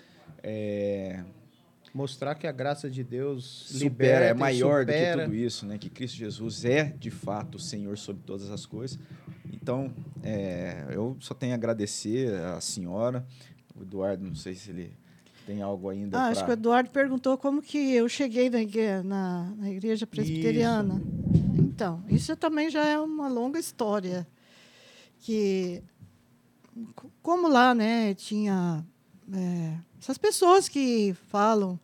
mostrar que a graça de Deus libera, é maior do que tudo isso, né? Que Cristo Jesus é, de fato, o Senhor sobre todas as coisas. Então, eu só tenho a agradecer à senhora. O Eduardo, não sei se ele tem algo ainda acho que o Eduardo perguntou como que eu cheguei na Igreja Presbiteriana. Isso. Então, isso também já é uma longa história. Que, como lá, né, tinha... essas pessoas que falam...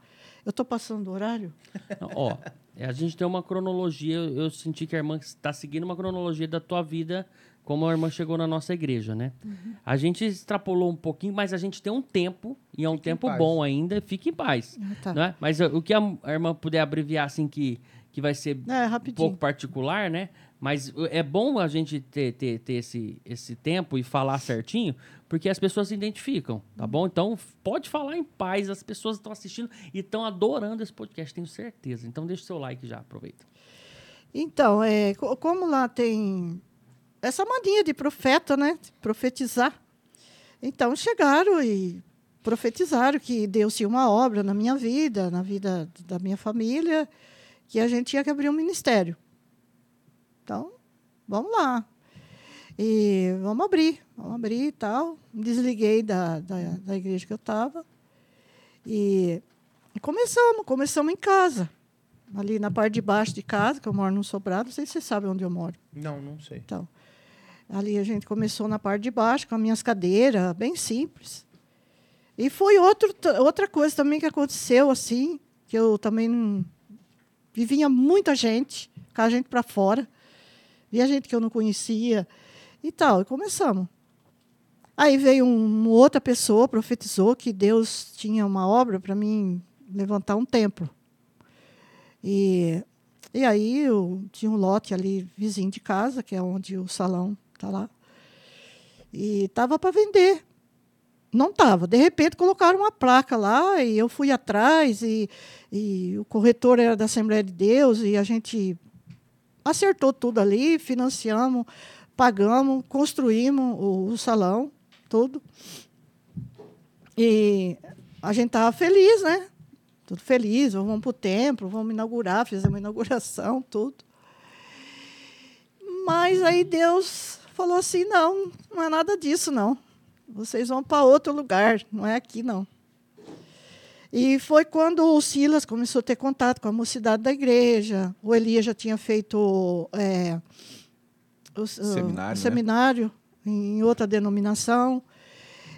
Eu estou passando do horário? Ó, a gente tem uma cronologia. Eu senti que a irmã está seguindo uma cronologia da tua vida, como a irmã chegou na nossa igreja, né? Uhum. A gente extrapolou um pouquinho, mas a gente tem um tempo, e é um tempo bom ainda. Fique em paz. Ah, tá. Né? Mas o que a irmã puder abreviar, assim, que vai ser um pouco particular, né? Mas é bom a gente ter esse tempo e falar certinho, porque as pessoas se identificam, tá bom? Então, pode falar em paz. As pessoas estão assistindo e estão adorando esse podcast, tenho certeza. Então, deixa o seu like já, aproveita. Então, como lá tem essa mania de profeta, né? Profetizar. Então, chegaram e profetizaram que Deus tinha uma obra na minha vida, na vida da minha família, que a gente tinha que abrir um ministério. Então, vamos lá. E vamos abrir e tal. Desliguei da igreja que eu estava. E começamos em casa. Ali na parte de baixo de casa, que eu moro num sobrado. Não sei se você sabe onde eu moro. Não sei. Então, ali a gente começou na parte de baixo, com as minhas cadeiras, bem simples. E foi outra coisa também que aconteceu, assim, que eu também... E vinha muita gente, ficava gente para fora. Via gente que eu não conhecia e tal. E começamos. Aí veio uma outra pessoa, profetizou que Deus tinha uma obra para mim levantar um templo. E aí eu tinha um lote ali vizinho de casa, que é onde o salão está lá. E estava para vender. Não estava. De repente, colocaram uma placa lá e eu fui atrás. E o corretor era da Assembleia de Deus e a gente... Acertou tudo ali, financiamos, pagamos, construímos o salão, tudo. E a gente estava feliz, né? Tudo feliz, vamos para o templo, vamos inaugurar, fizemos a inauguração, tudo. Mas aí Deus falou assim, não é nada disso, não. Vocês vão para outro lugar, não é aqui, não. E foi quando o Silas começou a ter contato com a mocidade da igreja. O Elias já tinha feito seminário em outra denominação.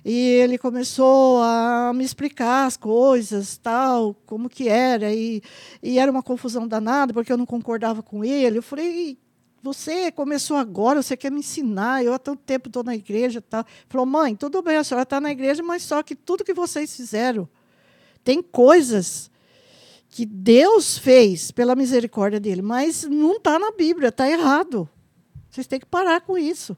E ele começou a me explicar as coisas, tal, como que era. E era uma confusão danada, porque eu não concordava com ele. Eu falei, você começou agora, você quer me ensinar? Eu há tanto tempo estou na igreja. Tal. Ele falou, mãe, tudo bem, a senhora está na igreja, mas só que tudo que vocês fizeram, tem coisas que Deus fez pela misericórdia dele, mas não está na Bíblia, está errado. Vocês têm que parar com isso.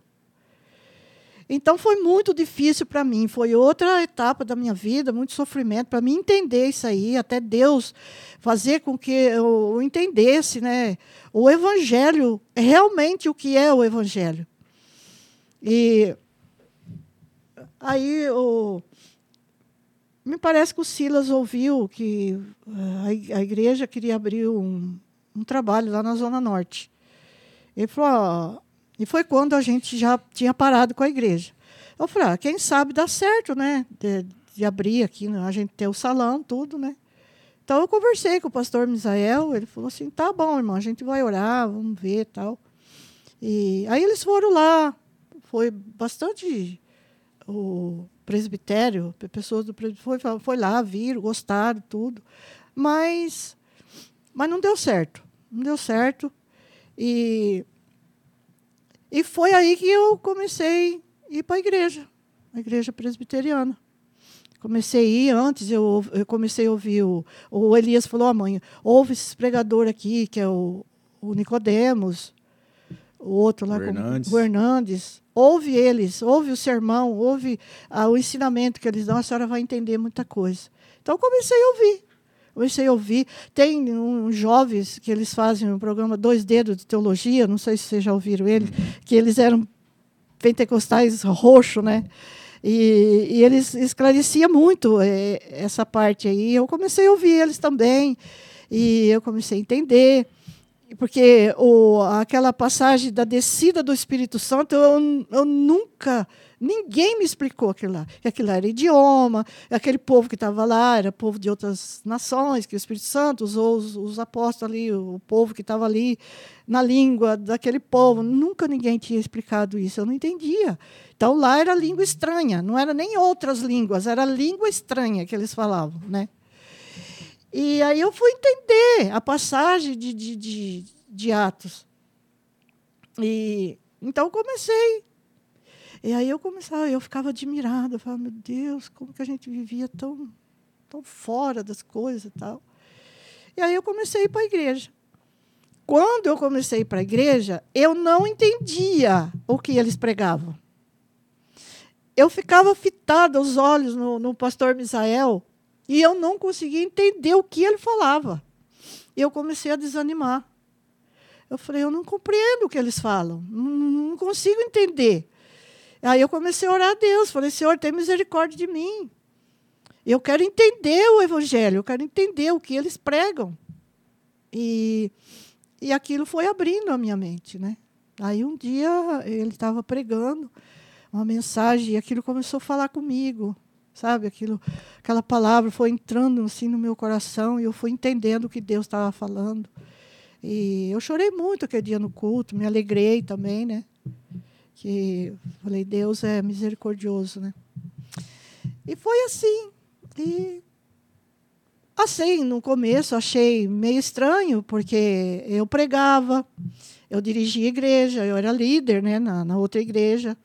Então, foi muito difícil para mim. Foi outra etapa da minha vida, muito sofrimento, para mim entender isso aí, até Deus fazer com que eu entendesse, né, o Evangelho, realmente o que é o Evangelho. E aí, me parece que o Silas ouviu que a igreja queria abrir um trabalho lá na Zona Norte. Ele falou, e foi quando a gente já tinha parado com a igreja. Eu falei, quem sabe dá certo, né? De abrir aqui, a gente ter o salão, tudo, né? Então eu conversei com o pastor Misael, ele falou assim, tá bom, irmão, a gente vai orar, vamos ver e tal. E aí eles foram lá, foi bastante... presbitério, pessoas do presbitério foi lá, viram, gostaram, tudo. Mas não deu certo. Não deu certo. E foi aí que eu comecei a ir para a igreja presbiteriana. Comecei a ir, antes eu comecei a ouvir, o Elias falou à mãe, ouve esse pregador aqui, que é o Nicodemos, o outro lá, o Hernandes. Ouve eles, ouve o sermão, ouve o ensinamento que eles dão, a senhora vai entender muita coisa. Então, comecei a ouvir. Tem uns jovens que eles fazem um programa Dois Dedos de Teologia, não sei se vocês já ouviram ele, que eles eram pentecostais roxo, né? E eles esclareciam muito essa parte aí. Eu comecei a ouvir eles também, e eu comecei a entender. Porque aquela passagem da descida do Espírito Santo, eu nunca... Ninguém me explicou aquilo lá. Que aquilo era idioma, aquele povo que estava lá era povo de outras nações, que o Espírito Santo usou os apóstolos ali, o povo que estava ali, na língua daquele povo. Nunca ninguém tinha explicado isso, eu não entendia. Então, lá era língua estranha, não era nem outras línguas, era língua estranha que eles falavam, né? E aí eu fui entender a passagem de Atos. E, então, comecei. E aí eu ficava admirada. Eu falava, meu Deus, como que a gente vivia tão, tão fora das coisas e tal. E aí eu comecei a ir para a igreja. Quando eu comecei a ir para a igreja, eu não entendia o que eles pregavam. Eu ficava fitada os olhos no pastor Misael, e eu não conseguia entender o que ele falava. Eu comecei a desanimar. Eu falei, eu não compreendo o que eles falam, não consigo entender. Aí eu comecei a orar a Deus, falei, Senhor, tem misericórdia de mim. Eu quero entender o evangelho, eu quero entender o que eles pregam. E aquilo foi abrindo a minha mente, né? Aí um dia ele estava pregando uma mensagem e aquilo começou a falar comigo. Sabe, aquela palavra foi entrando assim no meu coração e eu fui entendendo o que Deus estava falando. E eu chorei muito aquele dia no culto, me alegrei também, né? Que falei, Deus é misericordioso, né? E foi assim. E assim, no começo, achei meio estranho, porque eu pregava, eu dirigia a igreja, eu era líder, né, na outra igreja.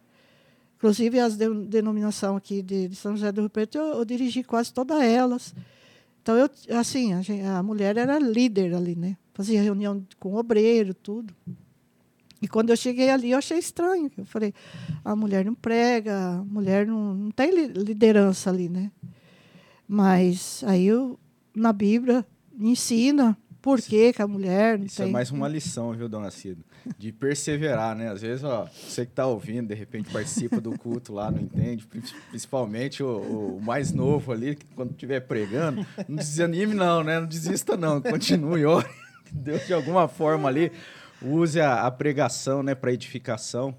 Inclusive, as denominação aqui de São José do Rio Preto, eu dirigi quase todas elas. Então, eu, assim, a mulher era líder ali, né? Fazia reunião com o obreiro, tudo. E quando eu cheguei ali, eu achei estranho. Eu falei, a mulher não prega, a mulher não tem liderança ali, né? Mas aí, na Bíblia, ensina por que a mulher não tem. É mais uma lição, viu, dona Cida? De perseverar, né? Às vezes, ó, você que está ouvindo, de repente participa do culto lá, não entende, principalmente o mais novo ali, que quando estiver pregando, não desanime não, né? Não desista não, continue, ó. Deus, de alguma forma ali, use a pregação, né, para edificação.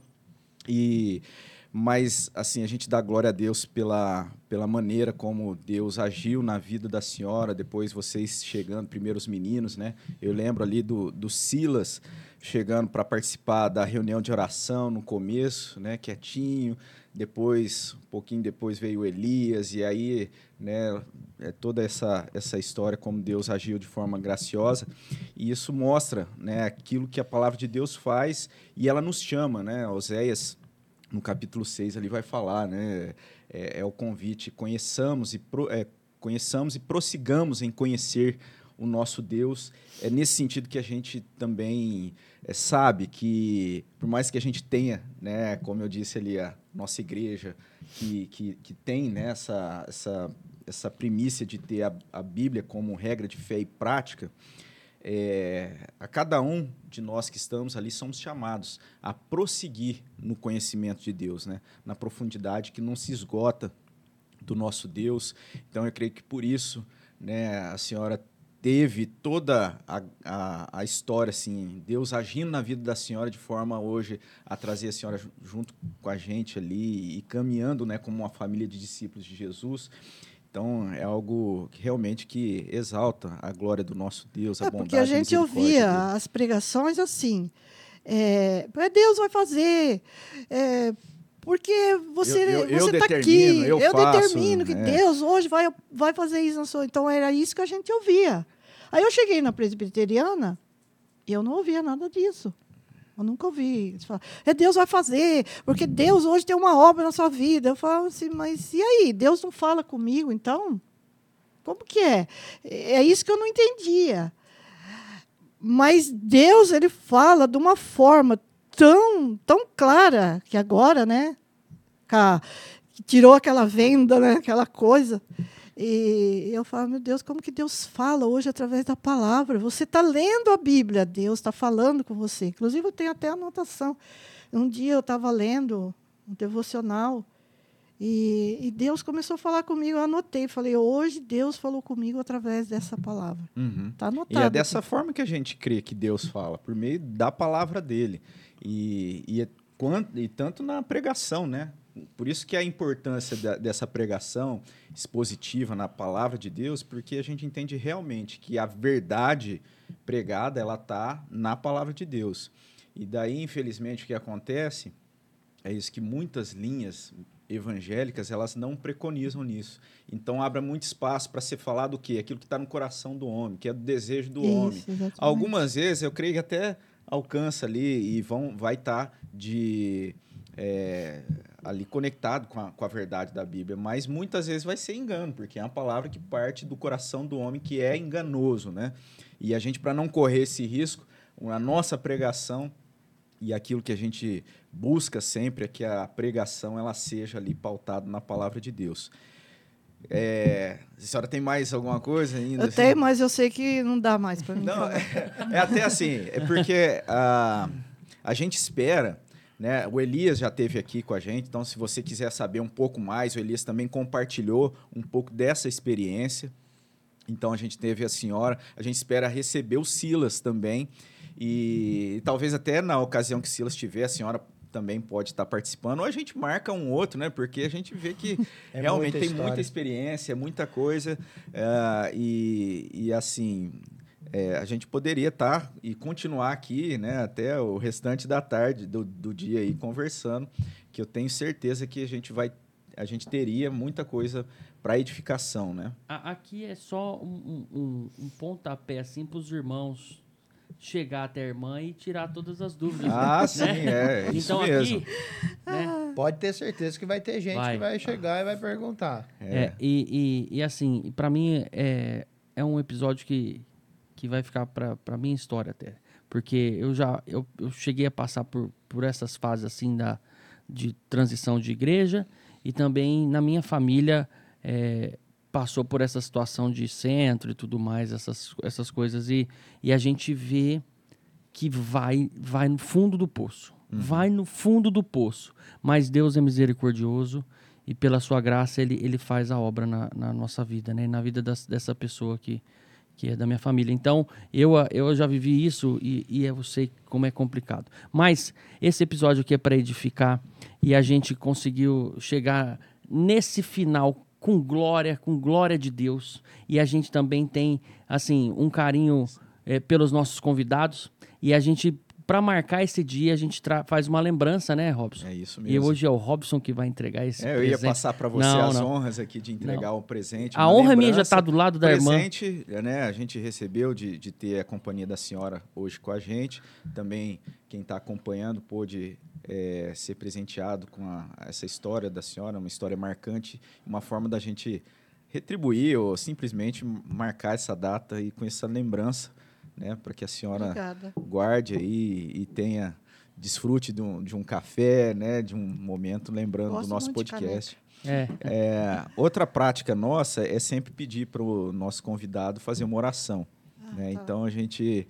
Mas, assim, a gente dá glória a Deus pela maneira como Deus agiu na vida da senhora, depois vocês chegando, primeiro os meninos, né? Eu lembro ali do Silas chegando para participar da reunião de oração no começo, né? Quietinho, depois, um pouquinho depois veio o Elias, e aí, né? É toda essa história, como Deus agiu de forma graciosa, e isso mostra, né? Aquilo que a palavra de Deus faz, e ela nos chama, né? Oséias, no capítulo 6, ele vai falar, né? É o convite, conheçamos e prossigamos em conhecer o nosso Deus. É nesse sentido que a gente também sabe que, por mais que a gente tenha, né, como eu disse ali, a nossa igreja, que tem, né, essa premissa de ter a Bíblia como regra de fé e prática, a cada um de nós que estamos ali somos chamados a prosseguir no conhecimento de Deus, né? Na profundidade que não se esgota do nosso Deus. Então, eu creio que por isso, né, a senhora teve toda a história, assim, Deus agindo na vida da senhora de forma hoje a trazer a senhora junto com a gente ali e caminhando, né, como uma família de discípulos de Jesus. Então, é algo que realmente que exalta a glória do nosso Deus, a bondade. Porque a gente ouvia dele. As pregações assim, Deus vai fazer, Porque você está aqui, eu determino que Deus hoje vai fazer isso na sua... Então, era isso que a gente ouvia. Aí eu cheguei na Presbiteriana e eu não ouvia nada disso. Eu nunca ouvi. Fala, Deus vai fazer, porque Deus hoje tem uma obra na sua vida. Eu falo assim, mas e aí? Deus não fala comigo, então? Como que é? É isso que eu não entendia. Mas Deus, ele fala de uma forma tão clara que agora, né? Que tirou aquela venda, né? Aquela coisa. E eu falo, meu Deus, como que Deus fala hoje através da palavra? Você está lendo a Bíblia, Deus está falando com você. Inclusive, eu tenho até anotação. Um dia eu estava lendo um devocional e Deus começou a falar comigo. Eu anotei, falei, hoje Deus falou comigo através dessa palavra. Está anotado. E é dessa forma que a gente crê que Deus fala, por meio da palavra dele. E tanto na pregação, né? Por isso que a importância dessa pregação expositiva na palavra de Deus, porque a gente entende realmente que a verdade pregada ela está na palavra de Deus. E daí, infelizmente, o que acontece é isso, que muitas linhas evangélicas elas não preconizam nisso. Então, abre muito espaço para ser falado o quê? Aquilo que está no coração do homem, que é do desejo do homem. Exatamente. Algumas vezes, eu creio que até alcança ali e vai estar ali conectado com a verdade da Bíblia, mas muitas vezes vai ser engano, porque é uma palavra que parte do coração do homem, que é enganoso, né? E a gente, para não correr esse risco, a nossa pregação e aquilo que a gente busca sempre é que a pregação ela seja ali pautada na palavra de Deus. A senhora tem mais alguma coisa ainda? Eu tenho, assim? Mas eu sei que não dá mais para mim. Não, é até assim, é porque a gente espera... Né? O Elias já esteve aqui com a gente, então, se você quiser saber um pouco mais, o Elias também compartilhou um pouco dessa experiência. Então, a gente teve a senhora, a gente espera receber o Silas também. E talvez até na ocasião que o Silas tiver, a senhora também pode estar participando. Ou a gente marca um outro, né? Porque a gente vê que realmente tem muita experiência, muita coisa. Assim... a gente poderia estar e continuar aqui, né, até o restante da tarde, do dia aí, conversando, que eu tenho certeza que a gente teria muita coisa para edificação, né? Aqui é só um pontapé, assim, para os irmãos chegar até a irmã e tirar todas as dúvidas. Sim, né? Então, isso mesmo. Aqui, né? Pode ter certeza que vai ter gente que vai chegar e vai perguntar. Assim, para mim, é um episódio que vai ficar para minha história até, porque eu cheguei a passar por essas fases assim de transição de igreja, e também na minha família passou por essa situação de centro e tudo mais, essas coisas, e a gente vê que vai no fundo do poço, vai no fundo do poço, mas Deus é misericordioso e pela sua graça ele faz a obra na nossa vida, né? Na vida dessa pessoa aqui, que é da minha família. Então, eu já vivi isso e eu sei como é complicado. Mas esse episódio aqui é para edificar, e a gente conseguiu chegar nesse final com glória de Deus. E a gente também tem, assim, um carinho pelos nossos convidados. E a gente, para marcar esse dia, a gente faz uma lembrança, né, Robson? É isso mesmo. E hoje é o Robson que vai entregar esse presente. Eu ia passar para você honras aqui de entregar o presente. A honra minha já está do lado da irmã. O presente, né, a gente recebeu de ter a companhia da senhora hoje com a gente. Também quem está acompanhando pôde ser presenteado com essa história da senhora, uma história marcante, uma forma da gente retribuir ou simplesmente marcar essa data e com essa lembrança, né, para que a senhora guarde aí e tenha, desfrute de um café, né, de um momento lembrando do nosso podcast. Outra prática nossa é sempre pedir para o nosso convidado fazer uma oração. Né? Tá. Então, a gente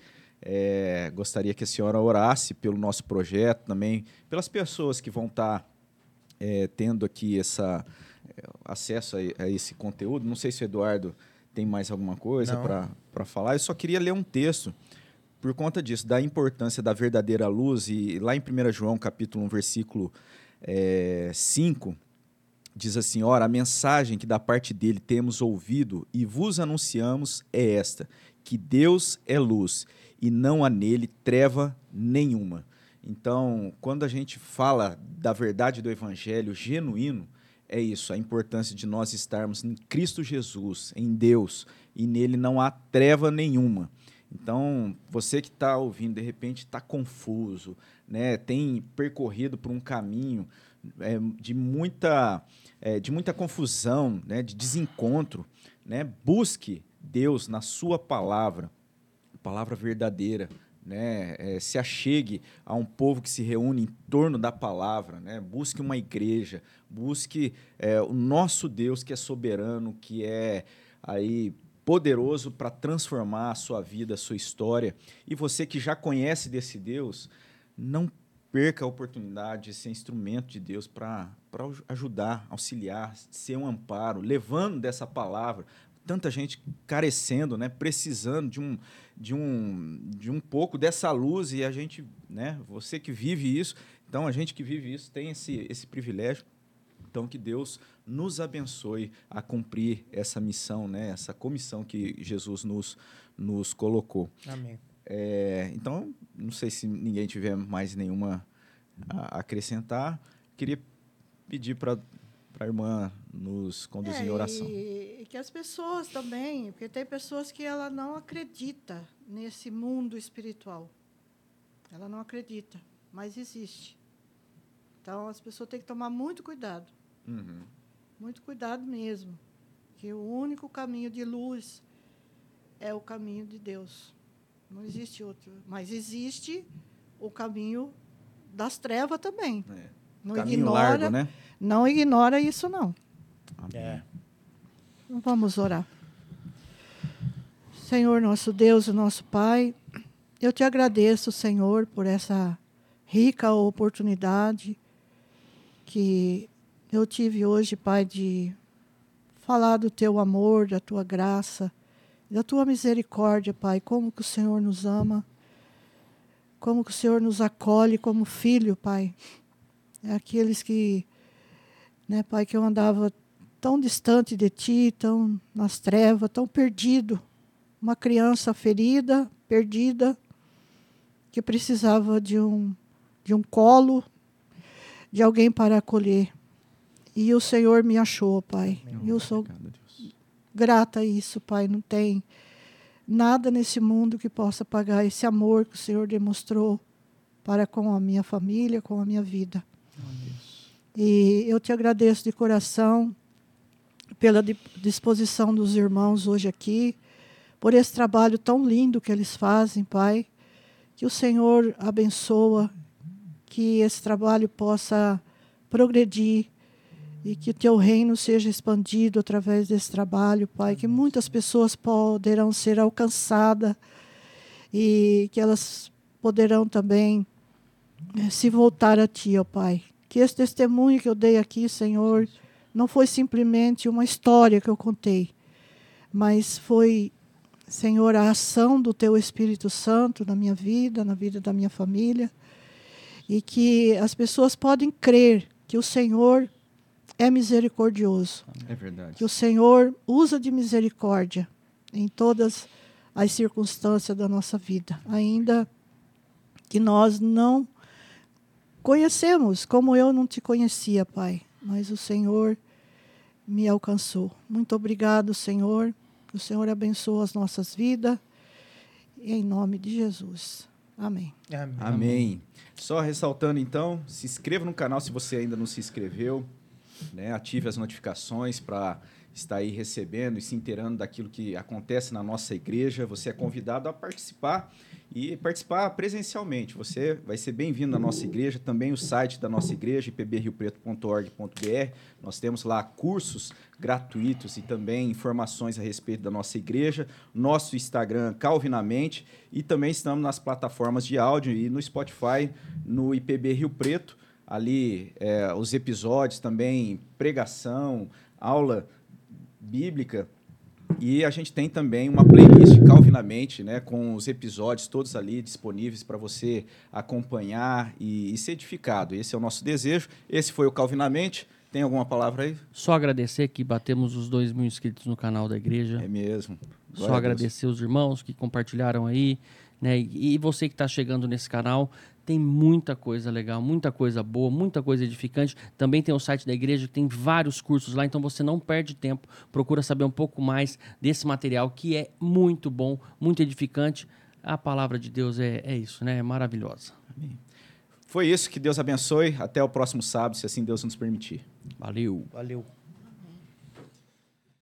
gostaria que a senhora orasse pelo nosso projeto também, pelas pessoas que vão estar tendo aqui acesso a esse conteúdo. Não sei se o Eduardo... Tem mais alguma coisa para falar? Eu só queria ler um texto por conta disso, da importância da verdadeira luz. E lá em 1 João, capítulo 1, versículo 5, diz assim: Ora, a mensagem que da parte dele temos ouvido e vos anunciamos é esta, que Deus é luz e não há nele treva nenhuma. Então, quando a gente fala da verdade do evangelho genuíno, é isso, a importância de nós estarmos em Cristo Jesus, em Deus, e nele não há treva nenhuma. Então, você que está ouvindo, de repente está confuso, né? Tem percorrido por um caminho de muita confusão, né? De desencontro, né? Busque Deus na sua palavra, palavra verdadeira, né? Se achegue a um povo que se reúne em torno da palavra, né? Busque uma igreja, busque o nosso Deus que é soberano, que é aí poderoso para transformar a sua vida, a sua história. E você que já conhece desse Deus, não perca a oportunidade de ser instrumento de Deus para ajudar, auxiliar, ser um amparo, levando dessa palavra. Tanta gente carecendo, né? Precisando de um pouco dessa luz, e a gente, né? Você que vive isso, então a gente que vive isso tem esse privilégio. Então, que Deus nos abençoe a cumprir essa missão, né? Essa comissão que Jesus nos colocou. Amém. Então, não sei se ninguém tiver mais nenhuma a acrescentar. Queria pedir para a irmã nos conduzir em oração. E que as pessoas também, porque tem pessoas que ela não acredita nesse mundo espiritual. Ela não acredita, mas existe. Então, as pessoas têm que tomar muito cuidado. Uhum. Muito cuidado mesmo. Que o único caminho de luz é o caminho de Deus. Não existe outro. Mas existe o caminho das trevas também. É. Não caminho ignora, largo, né? Não ignora isso, não. É. Vamos orar. Senhor, nosso Deus, o nosso Pai, eu te agradeço, Senhor, por essa rica oportunidade que eu tive hoje, Pai, de falar do Teu amor, da Tua graça, da Tua misericórdia, Pai, como que o Senhor nos ama, como que o Senhor nos acolhe como filho, Pai. Aqueles que, né, Pai, que eu andava tão distante de Ti, tão nas trevas, tão perdido, uma criança ferida, perdida, que precisava de um colo, de alguém para acolher. E o Senhor me achou, Pai. Eu sou grata a isso, Pai. Não tem nada nesse mundo que possa pagar esse amor que o Senhor demonstrou para com a minha família, com a minha vida. E eu te agradeço de coração pela disposição dos irmãos hoje aqui, por esse trabalho tão lindo que eles fazem, Pai. Que o Senhor abençoa, que esse trabalho possa progredir e que o Teu reino seja expandido através desse trabalho, Pai, que muitas pessoas poderão ser alcançadas e que elas poderão também se voltar a Ti, ó Pai. Que esse testemunho que eu dei aqui, Senhor, não foi simplesmente uma história que eu contei, mas foi, Senhor, a ação do Teu Espírito Santo na minha vida, na vida da minha família, e que as pessoas podem crer que o Senhor é misericordioso. É verdade. Que o Senhor usa de misericórdia em todas as circunstâncias da nossa vida. Ainda que nós não conhecemos, como eu não te conhecia, Pai, mas o Senhor me alcançou. Muito obrigado, Senhor. Que o Senhor abençoe as nossas vidas. Em nome de Jesus. Amém. Amém. Amém. Só ressaltando, então, se inscreva no canal se você ainda não se inscreveu, né? Ative as notificações para estar aí recebendo e se inteirando daquilo que acontece na nossa igreja. Você é convidado a participar e participar presencialmente. Você vai ser bem-vindo à nossa igreja, também o site da nossa igreja, ipbriopreto.org.br. Nós temos lá cursos gratuitos e também informações a respeito da nossa igreja, nosso Instagram, CalvinaMente, e também estamos nas plataformas de áudio e no Spotify, no IPB Rio Preto, ali os episódios também, pregação, aula bíblica, e a gente tem também uma playlist Calvinamente, né, com os episódios todos ali disponíveis para você acompanhar e ser edificado. Esse é o nosso desejo. Esse foi o Calvinamente. Tem alguma palavra aí? Só agradecer que batemos os 2.000 inscritos no canal da igreja. É mesmo. Glória. Só agradecer os irmãos que compartilharam aí, né? E você que está chegando nesse canal, tem muita coisa legal, muita coisa boa, muita coisa edificante. Também tem o site da igreja, tem vários cursos lá, então você não perde tempo. Procura saber um pouco mais desse material, que é muito bom, muito edificante. A palavra de Deus é isso, né? É maravilhosa. Amém. Foi isso, que Deus abençoe. Até o próximo sábado, se assim Deus nos permitir. Valeu. Valeu.